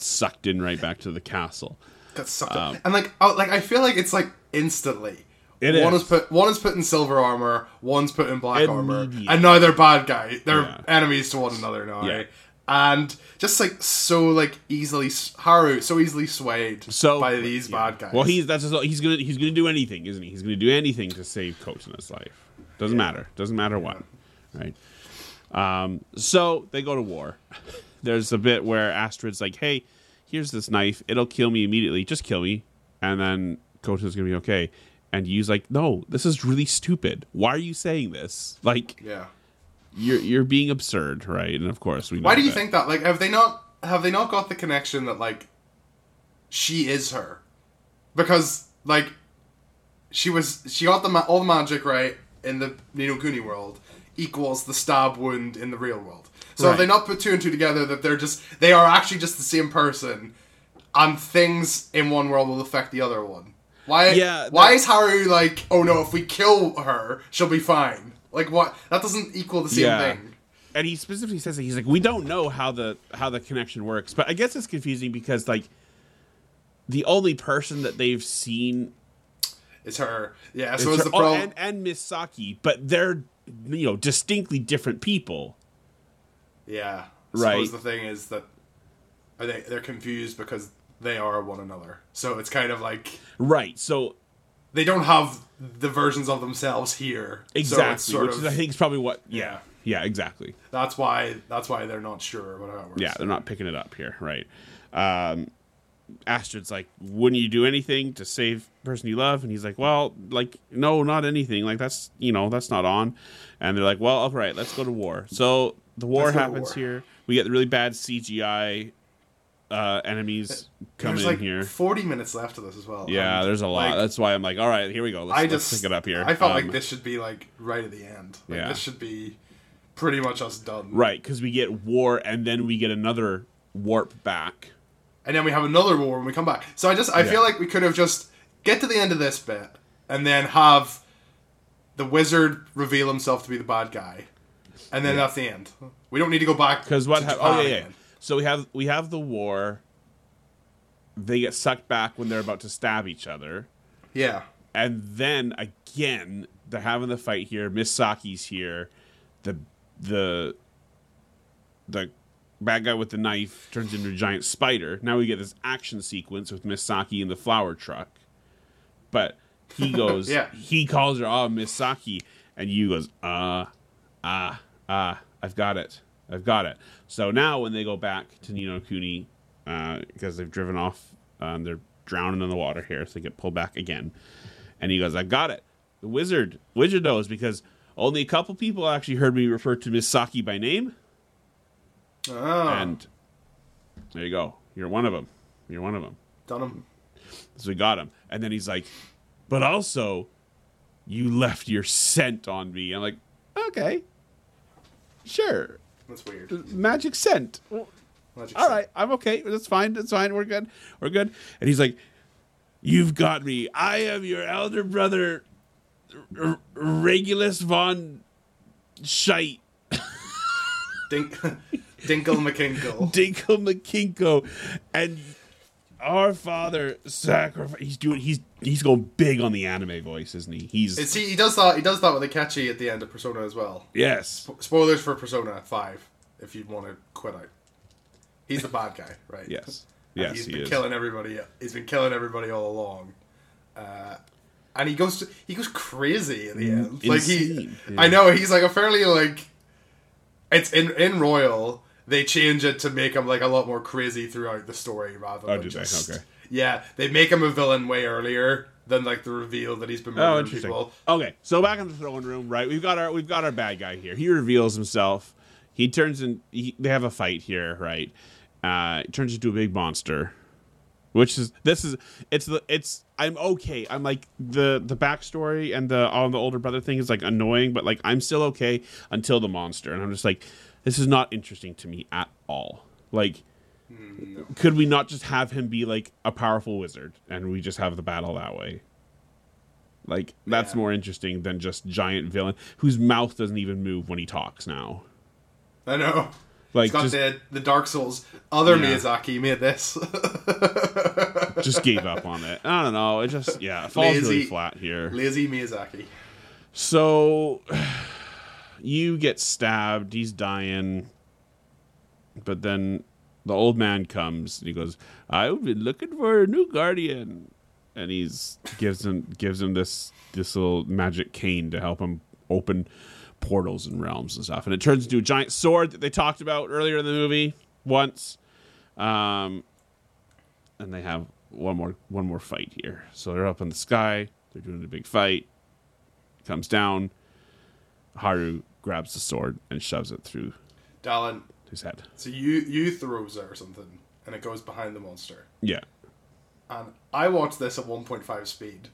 sucked in right back to the castle. Got sucked in. And like I feel like it's like instantly. One is put in silver armor, one's put in black armor, and now they're bad guys. They're enemies to one another now. Yeah. Right? And just like Haru so easily swayed by these bad guys. Well, he's gonna do anything, isn't he? He's gonna do anything to save Kojima's life. Doesn't matter what, right? So they go to war. There's a bit where Astrid's like, "Hey, here's this knife. It'll kill me immediately. Just kill me, and then Kojima's gonna be okay." And Yu's like, "No, this is really stupid. Why are you saying this? Like, yeah." You're being absurd, right? And of course we know. Why do you think that? Like, have they not got the connection that like she is her? Because like she got all the magic right in the Ni no Kuni world equals the stab wound in the real world. So right. They not put two and two together that they are actually just the same person, and things in one world will affect the other one. Why is Haru like, oh no, if we kill her, she'll be fine? Like, what? That doesn't equal the same thing. And he specifically says that he's like, we don't know how the connection works, but I guess it's confusing because like the only person that they've seen is her. Yeah, so it's the problem. And Miss Saki, but they're distinctly different people. Yeah, right. I suppose the thing is that they're confused because they are one another. So it's kind of like... Right, so... They don't have the versions of themselves here. Exactly, so which I think is probably what... Yeah. Yeah, exactly. That's why they're not sure about how it works. Yeah, they're not picking it up here, right. Astrid's like, wouldn't you do anything to save the person you love? And he's like, well, like, no, not anything. Like, that's, that's not on. And they're like, well, all right, let's go to war. So the war happens here. We get the really bad CGI... enemies coming in here. 40 minutes left of this as well. Yeah, there's a lot. Like, that's why I'm like, all right, here we go. Let's pick it up here. I felt like this should be like right at the end. Like, yeah. This should be pretty much us done. Right, because we get war and then we get another warp back. And then we have another war when we come back. So I feel like we could have just get to the end of this bit and then have the wizard reveal himself to be the bad guy. And then that's the end. We don't need to go back. Because what happened? Oh, yeah. So we have the war. They get sucked back when they're about to stab each other. Yeah. And then again, they're having the fight here. Miss Saki's here. The bad guy with the knife turns into a giant spider. Now we get this action sequence with Miss Saki in the flower truck. But he goes, he calls her, oh, Miss Saki. And you goes, I've got it. So now when they go back to Ni no Kuni, because they've driven off, they're drowning in the water here, so they get pulled back again. And he goes, I got it. The wizard knows, because only a couple people actually heard me refer to Miss Saki by name. Oh. And there you go. You're one of them. Done him. So we got him. And then he's like, but also, you left your scent on me. I'm like, okay. Sure. That's weird. Magic scent. All right, I'm okay. That's fine. We're good. And he's like, you've got me. I am your elder brother, Regulus von Scheidt. Dinkle McKinkle. And our father sacrificed. He's going big on the anime voice, isn't he? He does that with a catchy at the end of Persona as well. Yes. Spoilers for Persona 5 if you want to quit out. He's the bad guy, right? Yes. Yes, he's been killing everybody. He's been killing everybody all along. And he goes crazy at the end. Like I know he's like a fairly like it's in Royal they change it to make him like a lot more crazy throughout the story rather than just... Okay. Yeah, they make him a villain way earlier than like the reveal that he's been murdering people. Okay, so back in the throne room, right? We've got our bad guy here. He reveals himself. He turns in. They have a fight here, right? He turns into a big monster, which is I'm okay. I'm like the backstory and the older brother thing is like annoying, but like I'm still okay until the monster, and I'm just like, this is not interesting to me at all. Like. No. Could we not just have him be like a powerful wizard and we just have the battle that way? Like that's more interesting than just giant villain whose mouth doesn't even move when he talks now. I know. Like Scott did the Dark Souls. Other Miyazaki made this. Just gave up on it. I don't know. It just falls lazy, really flat here. Lazy Miyazaki. So you get stabbed, he's dying, but then the old man comes and he goes, I've been looking for a new guardian. And he's gives him this little magic cane to help him open portals and realms and stuff. And it turns into a giant sword that they talked about earlier in the movie once. And they have one more fight here. So they're up in the sky. They're doing a big fight. It comes down. Haru grabs the sword and shoves it through Dallin. His head. So you throws it or something, and it goes behind the monster. Yeah. And I watched this at 1.5 speed,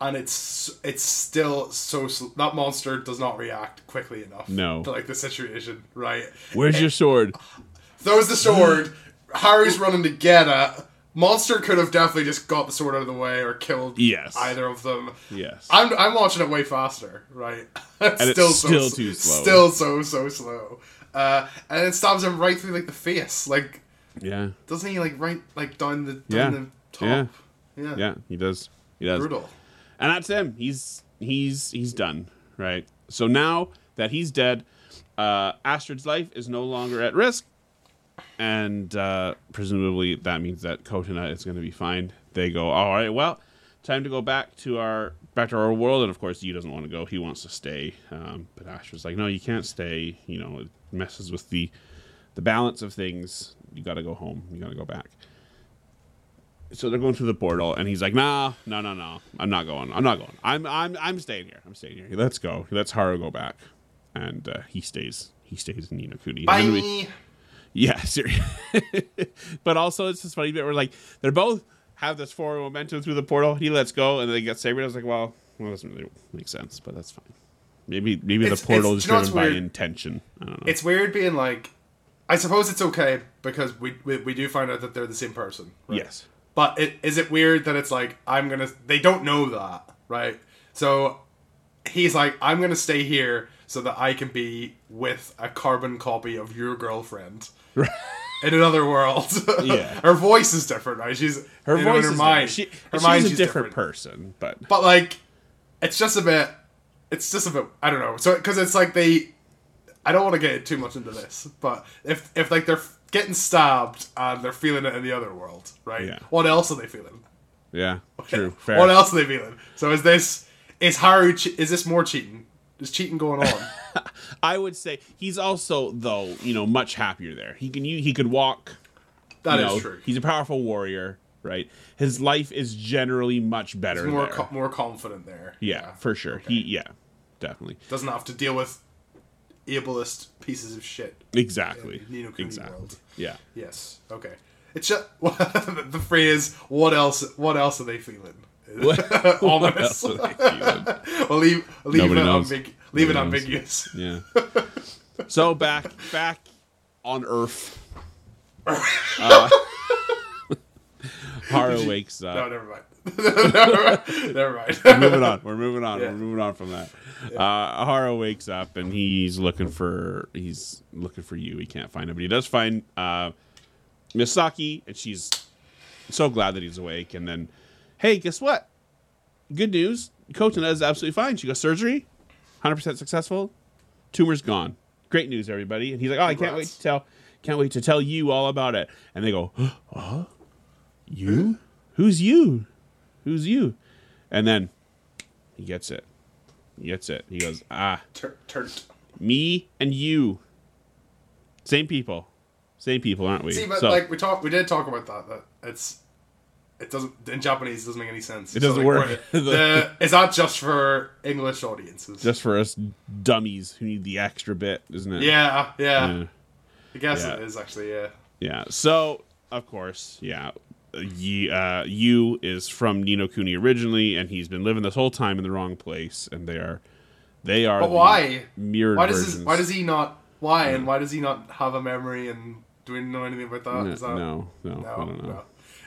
and it's still so slow. That monster does not react quickly enough. No. To like the situation, right? Where's your sword? Throws the sword. Harry's running to get it. Monster could have definitely just got the sword out of the way or killed either of them. Yes. I'm watching it way faster, right? It's still too slow. Still so slow. And it stabs him right through like the face. Like, yeah. Doesn't he like right like down the top? Yeah. Yeah, he does. He does. Brutal. And that's him. He's done, right? So now that he's dead, Astrid's life is no longer at risk. And presumably that means that Kotana is going to be fine. They go, all right, well, time to go back to our world. And of course, Yu doesn't want to go. He wants to stay. But Astra's like, no, you can't stay. You know, it messes with the balance of things. You got to go home. You got to go back. So they're going through the portal, and he's like, no, I'm not going. I'm staying here. Let's go. Let's Haru go back. And he stays in Ni no Kuni. Bye. Yeah, seriously. But also, it's this funny bit where, like, they both have this forward momentum through the portal. He lets go, and they get sabered. I was like, well, that doesn't really make sense, but that's fine. Maybe the portal is driven by intention. I don't know. It's weird being like, I suppose it's okay, because we do find out that they're the same person. Right? Yes. But is it weird that it's like, they don't know that, right? So he's like, I'm going to stay here so that I can be with a carbon copy of your girlfriend. Right. In another world. Yeah. Her voice is different, right? She's a different person, but like it's just a bit I don't know. So cuz it's like I don't want to get too much into this, but if like they're getting stabbed and they're feeling it in the other world, right? Yeah. What else are they feeling? Yeah. True. Fair. What else are they feeling? So is this more cheating? Is cheating going on? I would say he's also, though, you know, much happier there. He could walk. That is true. He's a powerful warrior, right? His life is generally much better. He's more there. More confident there. Yeah, for sure. Okay. Definitely doesn't have to deal with ableist pieces of shit. Exactly. In Ni no Kuni world. Yeah. Yes. Okay. It's just the phrase. What else are they feeling? Almost. I'll leave it ambiguous. Yeah. So back on Earth. Haru wakes up. No, never mind. We're moving on. Yeah. We're moving on from that. Yeah. Haru wakes up and he's looking for Yu. He can't find him, but he does find Misaki, and she's so glad that he's awake. And then, hey, guess what? Good news. Kotana is absolutely fine. She got surgery. 100% successful. Tumor's gone. Great news, everybody. And he's like, oh, congrats. I can't wait to tell Yu all about it. And they go, oh, Yu? Who's Yu? And then he gets it. He goes, me and Yu. Same people, aren't we? See, but so, like we did talk about that. In Japanese, it doesn't make any sense. It doesn't work. Is that just for English audiences? Just for us dummies who need the extra bit, isn't it? Yeah. I guess it is, actually, yeah. Yeah, so, of course, yeah. Yu is from Ni no Kuni originally, and he's been living this whole time in the wrong place, and they are but why? Mirrored versions. Why does he not have a memory, and do we know anything about that? No, I don't know. No.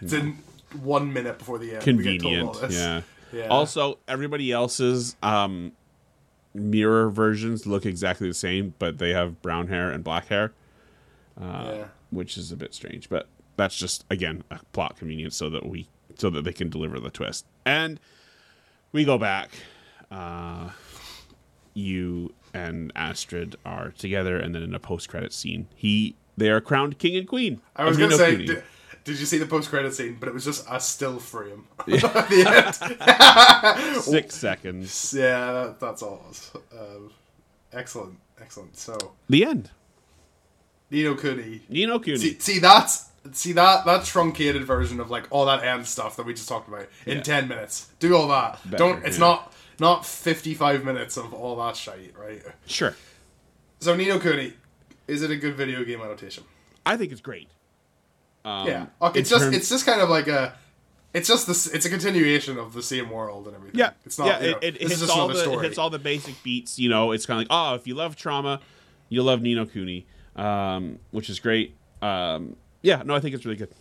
It's in 1 minute before the end. Convenient, we get told all this. Yeah. Also, everybody else's mirror versions look exactly the same, but they have brown hair and black hair, which is a bit strange. But that's just, again, a plot convenience so that they can deliver the twist. And we go back. Yu and Astrid are together, and then in a post-credit scene, they are crowned king and queen. I was going to say. Did you see the post-credit scene? But it was just a still frame. Yeah. 6 seconds. Yeah, that's all. Excellent. So the end. Ni no Kuni. See that truncated version of like all that end stuff that we just talked about in 10 minutes. Do all that. Better, don't. It's not 55 minutes of all that shite, right? Sure. So Ni no Kuni, is it a good video game adaptation? I think it's great. It's just kind of like a It's just this. It's a continuation of the same world and everything. Yeah, it's not. Yeah, it hits all the basic beats. You know, it's kind of like, oh, if you love trauma, you'll love Ni no Kuni, which is great. Yeah, no, I think it's really good.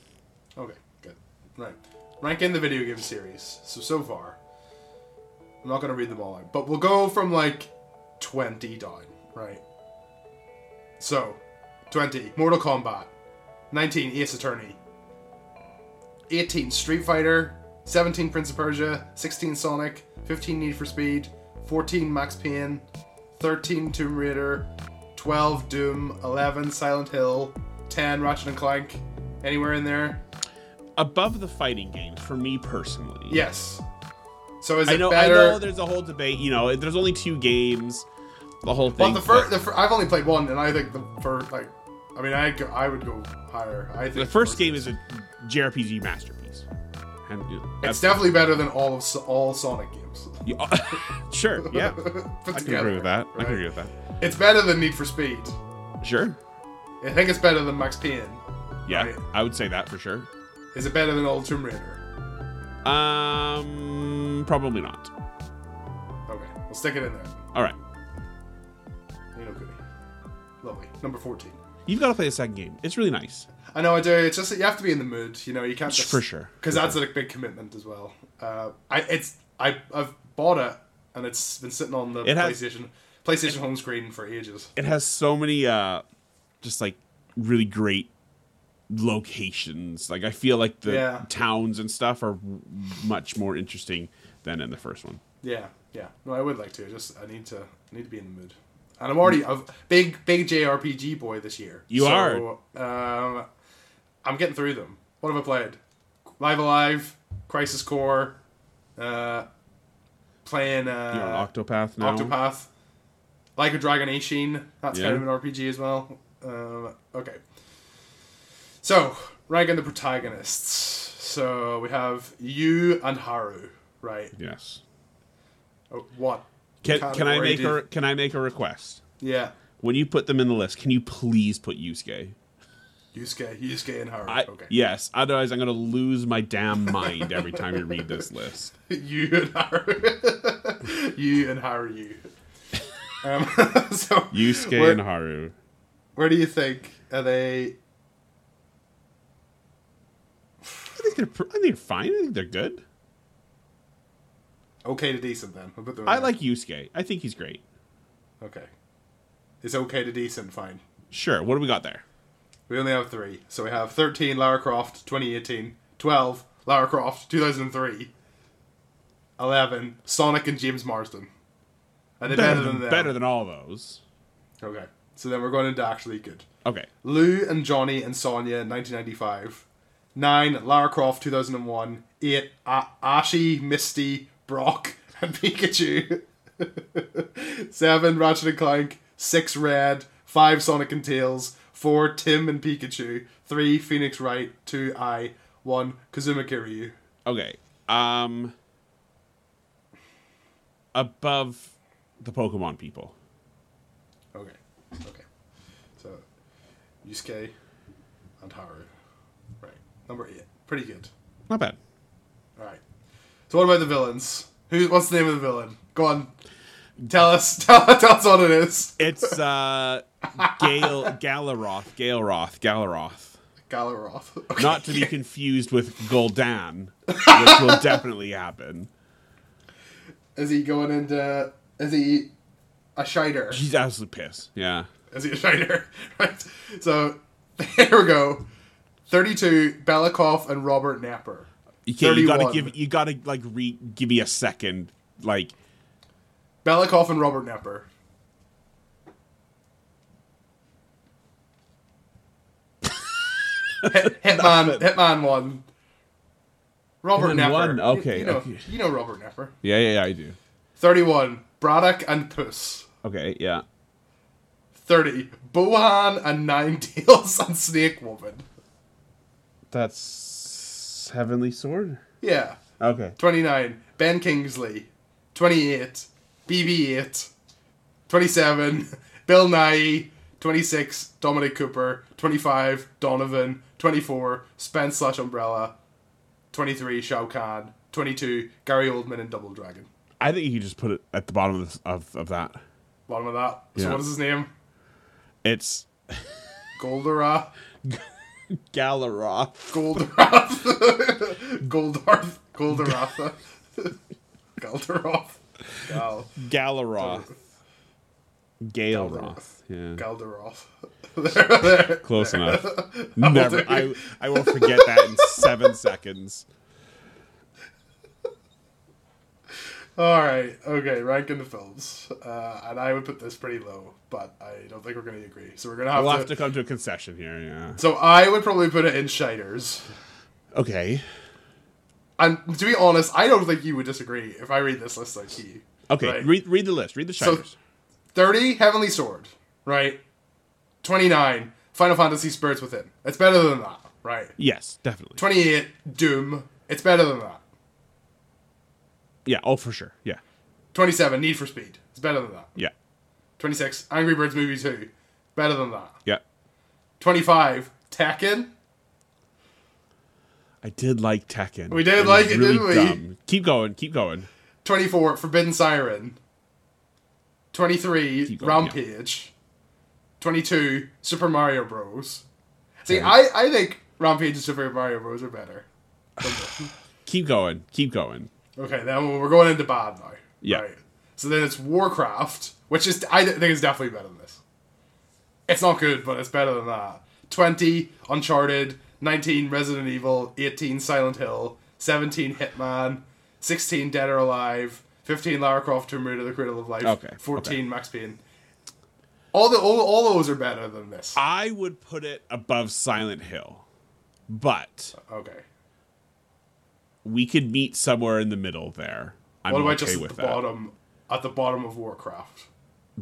Okay, good. Right, rank in the video game series. So far, I'm not gonna read them all out, but we'll go from like 20 down. Right. So, 20, Mortal Kombat. 19, Ace Attorney. 18, Street Fighter. 17, Prince of Persia. 16, Sonic. 15, Need for Speed. 14, Max Payne. 13, Tomb Raider. 12, Doom. 11, Silent Hill. 10, Ratchet & Clank. Anywhere in there? Above the fighting games, for me personally. Yes. So is it better? I know there's a whole debate. You know, there's only two games. The whole thing. Well, I've only played one, and I think the first, like, I mean, I would go higher. I think the first game is a JRPG masterpiece. And it's definitely better than all Sonic games. Sure, yeah. I can agree with that. It's better than Need for Speed. Sure. I think it's better than Max Payne. Yeah, right? I would say that for sure. Is it better than old Tomb Raider? Probably not. Okay, we'll stick it in there. All right. Lovely. Number 14. You've got to play the second game. It's really nice. I know I do. It's just that you have to be in the mood. You know, you can't just... For sure. Because that's a big commitment as well. I've bought it, and it's been sitting on the PlayStation home screen for ages. It has so many just, like, really great locations. Like, I feel like the towns and stuff are much more interesting than in the first one. Yeah, yeah. No, I would like to. I need to be in the mood. And I'm already a big JRPG boy this year. You are. I'm getting through them. What have I played? Live Alive, Crisis Core, playing... You're on Octopath now. Like a Dragon Ishin. That's kind of an RPG as well. Okay. So, ranking the protagonists. So, we have Yu and Haru, right? Yes. Oh, what? Can I make a request? Yeah. When you put them in the list, can you please put Yusuke? Yusuke and Haru. Okay. Yes, otherwise I'm going to lose my damn mind every time you read this list. You and Haru. So Yusuke and Haru. Where do you think are they? I think they're fine. I think they're good. Okay to decent, then. I like Yusuke. I think he's great. Okay. It's okay to decent, fine. Sure. What do we got there? We only have 3. So we have 13, Lara Croft, 2018. 12, Lara Croft, 2003. 11, Sonic and James Marsden. Are they better than them? Better than all those. Okay. So then we're going into actually good. Okay. Lou and Johnny and Sonya, 1995. 9, Lara Croft, 2001. 8, Ashi, Misty, Brock and Pikachu. 7, Ratchet and Clank. 6, Red. 5, Sonic and Tails. 4, Tim and Pikachu. 3, Phoenix Wright. 2, I. 1, Kazuma Kiryu. Okay. Above the Pokemon people. Okay. So, Yusuke and Haru. Right. Number 8. Pretty good. Not bad. All right. So what about the villains? What's the name of the villain? Go on. Tell us what it is. It's Galaroth. Okay. Not to be confused with Gul'dan, which will definitely happen. Is he a shiter? He's absolutely pissed. Yeah. Is he a shiter? Right. So here we go. 32, Balakoff and Robert Napper. You gotta give me a second. Like Balakoff and Robert Napper. Hitman 1. Robert Napper. 1? Okay. You know Robert Napper. Yeah, I do. 31, Braddock and Puss. Okay, yeah. 30, Bohan and Ninetales and Snake Woman. That's Heavenly Sword? Yeah. Okay. 29, Ben Kingsley. 28, BB-8. 27, Bill Nye. 26, Dominic Cooper. 25, Donovan. 24, Spence / Umbrella. 23, Shao Kahn, 22, Gary Oldman in Double Dragon. I think you just put it at the bottom of this, of that. Bottom of that. So yeah. What is his name? It's Goldarth. Galaroth. Goldarth. Goldarth. Goldaratha. Galdaroth. Galaroth. Galeroth. Yeah. Galdaroth. There. Close enough. Never. I will forget that in 7 seconds. All right. Okay. Ranking the films, and I would put this pretty low, but I don't think we're going to agree. So we'll have to come to a concession here. Yeah. So I would probably put it in Shiders. Okay. And to be honest, I don't think you would disagree if I read this list like you. Okay. Right? Read the list. Read the Shiders. So 30, Heavenly Sword. Right. 29, Final Fantasy Spirits Within. It's better than that. Right. Yes, definitely. 28, Doom. It's better than that. Yeah, oh, for sure, yeah. 27, Need for Speed. It's better than that. Yeah. 26, Angry Birds Movie 2. Better than that. Yeah. 25, Tekken. I did like Tekken. We did like it, really didn't we? Keep going. 24, Forbidden Siren. 23, going, Rampage. Yeah. 22, Super Mario Bros. See, yeah. I think Rampage and Super Mario Bros are better. Keep going. Okay, then we're going into bad now. Yeah. Right. So then it's Warcraft, which is I think is definitely better than this. It's not good, but it's better than that. 20, Uncharted. 19, Resident Evil. 18, Silent Hill. 17, Hitman. 16, Dead or Alive. 15, Lara Croft Tomb Raider: The Cradle of Life. Okay. 14, Max Payne. All those are better than this. I would put it above Silent Hill, but okay. We could meet somewhere in the middle there. I'm what about okay just with the bottom, at the bottom of Warcraft?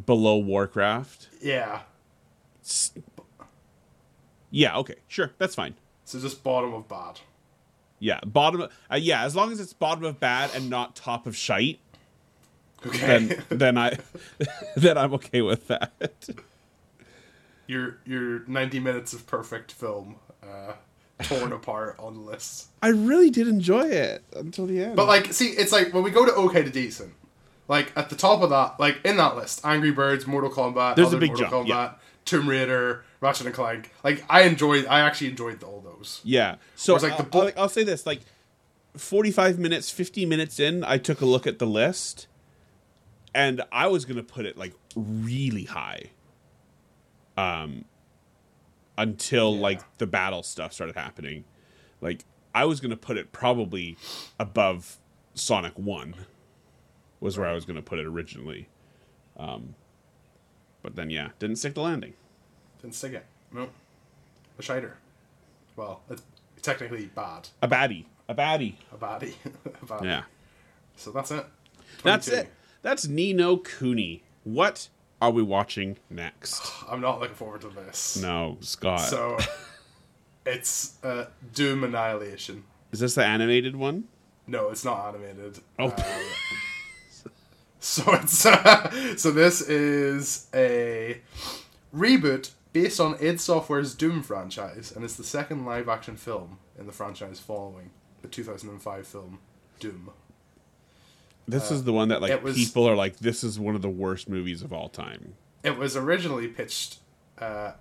Below Warcraft? Yeah. Yeah, okay, sure, that's fine. So just bottom of bad. Yeah, bottom of, yeah, as long as it's bottom of bad and not top of shite, okay. Then I'm okay with that. Your 90 minutes of perfect film, torn apart on the list. I really did enjoy it until the end. But like, see, it's like when we go to okay to decent, like at the top of that, like in that list, Angry Birds, Mortal Kombat, there's a big Mortal jump. Kombat, yeah. Tomb Raider, Ratchet and Clank. Like I actually enjoyed all those. Yeah. So like I'll say this: like 45 minutes, 50 minutes in, I took a look at the list, and I was gonna put it like really high. Until, yeah. like, the battle stuff started happening. Like, I was going to put it probably above Sonic 1 was where I was going to put it originally. But then, yeah, didn't stick the landing. Didn't stick it. No. A shider. Well, it's technically bad. A baddie. A baddie. Yeah. So that's it. 22. That's it. That's Ni no Kuni. What are we watching next? I'm not looking forward to this. No, Scott. So, it's Doom Annihilation. Is this the animated one? No, it's not animated. Oh. So this is a reboot based on id Software's Doom franchise, and it's the second live-action film in the franchise following the 2005 film Doom. This is the one that like people are like, this is one of the worst movies of all time. It was originally pitched to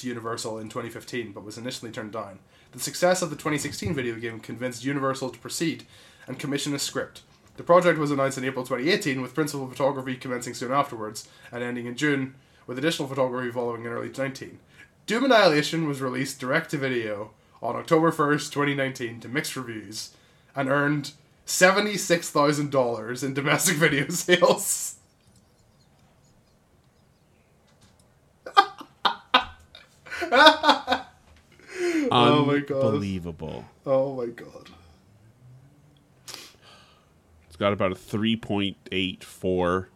Universal in 2015, but was initially turned down. The success of the 2016 video game convinced Universal to proceed and commission a script. The project was announced in April 2018, with principal photography commencing soon afterwards, and ending in June, with additional photography following in early 2019. Doom Annihilation was released direct-to-video on October 1st, 2019 to mixed reviews, and earned $76,000 in domestic video sales. Oh my god. Unbelievable. Oh my god. It's got about a 3.84.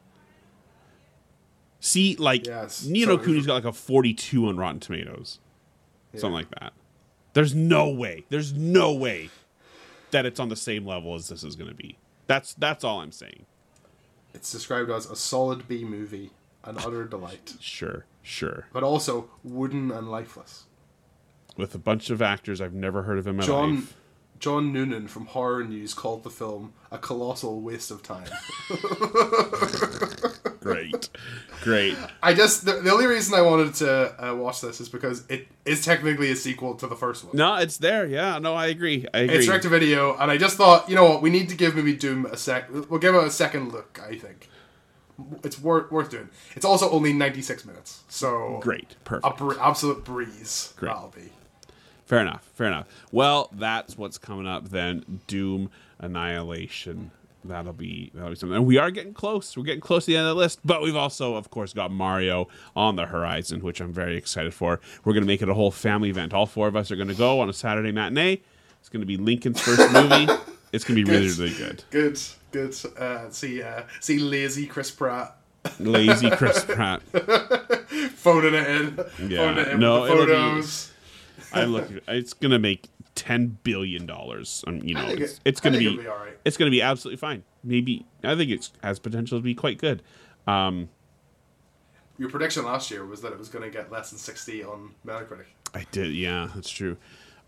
See, like, yes, Ni no Kuni's got like a 42 on Rotten Tomatoes. Yeah. Something like that. There's no way that it's on the same level as this is going to be. That's all I'm saying. It's described as a solid B movie, an utter delight. Sure. But also wooden and lifeless. With a bunch of actors I've never heard of in my life. John Noonan from Horror News called the film a colossal waste of time. Great. I just the only reason I wanted to watch this is because it is technically a sequel to the first one. No, it's there. Yeah, no, I agree. It's direct to video, and I just thought, you know what, we need to give maybe Doom a sec. We'll give it a second look. I think it's worth doing. It's also only 96 minutes, so great, perfect, absolute breeze. Great. That'll be. Fair enough. Well, that's what's coming up then. Doom Annihilation. That'll be something. And we are getting close. We're getting close to the end of the list, but we've also, of course, got Mario on the horizon, which I'm very excited for. We're going to make it a whole family event. All four of us are going to go on a Saturday matinee. It's going to be Lincoln's first movie. It's going to be really good. Good. See lazy Chris Pratt. Phoning it in. Yeah. Phoning it in with the photos. It's going to make $10 billion. It's going to be. It'll be all right. It's going to be absolutely fine. Maybe I think it has potential to be quite good. Your prediction last year was that it was going to get less than 60 on Metacritic. I did, yeah, that's true.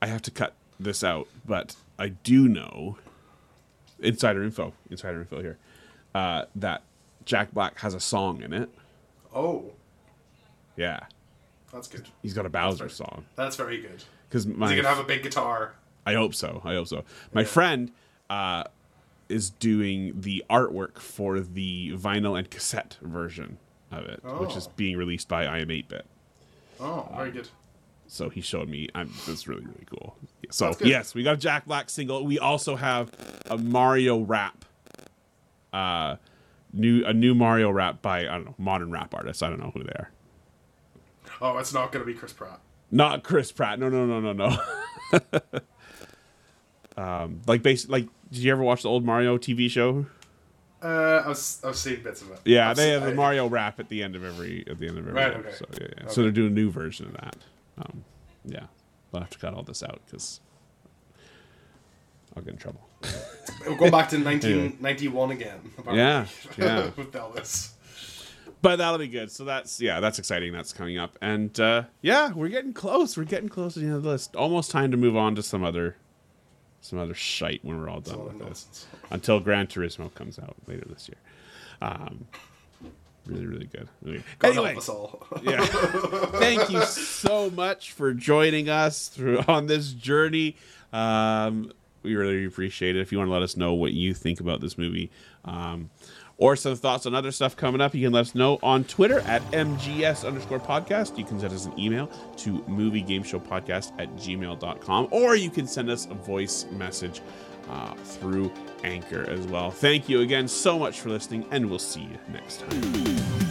I have to cut this out, but I do know insider info here that Jack Black has a song in it. Oh, yeah, that's good. He's got a Bowser song. That's very good. Is he going to have a big guitar? I hope so. My friend is doing the artwork for the vinyl and cassette version of it, which is being released by IM8-Bit. Oh, very good. So he showed me. That's really, really cool. So, yes, we got a Jack Black single. We also have a Mario rap. A new Mario rap by, I don't know, modern rap artists. I don't know who they are. Oh, it's not going to be Chris Pratt. Not Chris Pratt. No. Did you ever watch the old Mario TV show? I've seen bits of it. Yeah, they have a Mario rap at the end of every. Right. Okay. So, yeah. Okay. So they're doing a new version of that. Yeah, we'll have to cut all this out because I'll get in trouble. We'll go back to 1991 again. Yeah. With Elvis. But that'll be good. So that's exciting. That's coming up. And we're getting close. We're getting close to the end of the list. Almost time to move on to some other shite when we're all done with this. Until Gran Turismo comes out later this year. Really, really good. God help us all. Yeah. Thank you so much for joining us on this journey. We really appreciate it. If you want to let us know what you think about this movie, or some thoughts on other stuff coming up, you can let us know on Twitter at MGS_podcast. You can send us an email to moviegameshowpodcast@gmail.com, or you can send us a voice message through Anchor as well. Thank you again so much for listening, and we'll see you next time.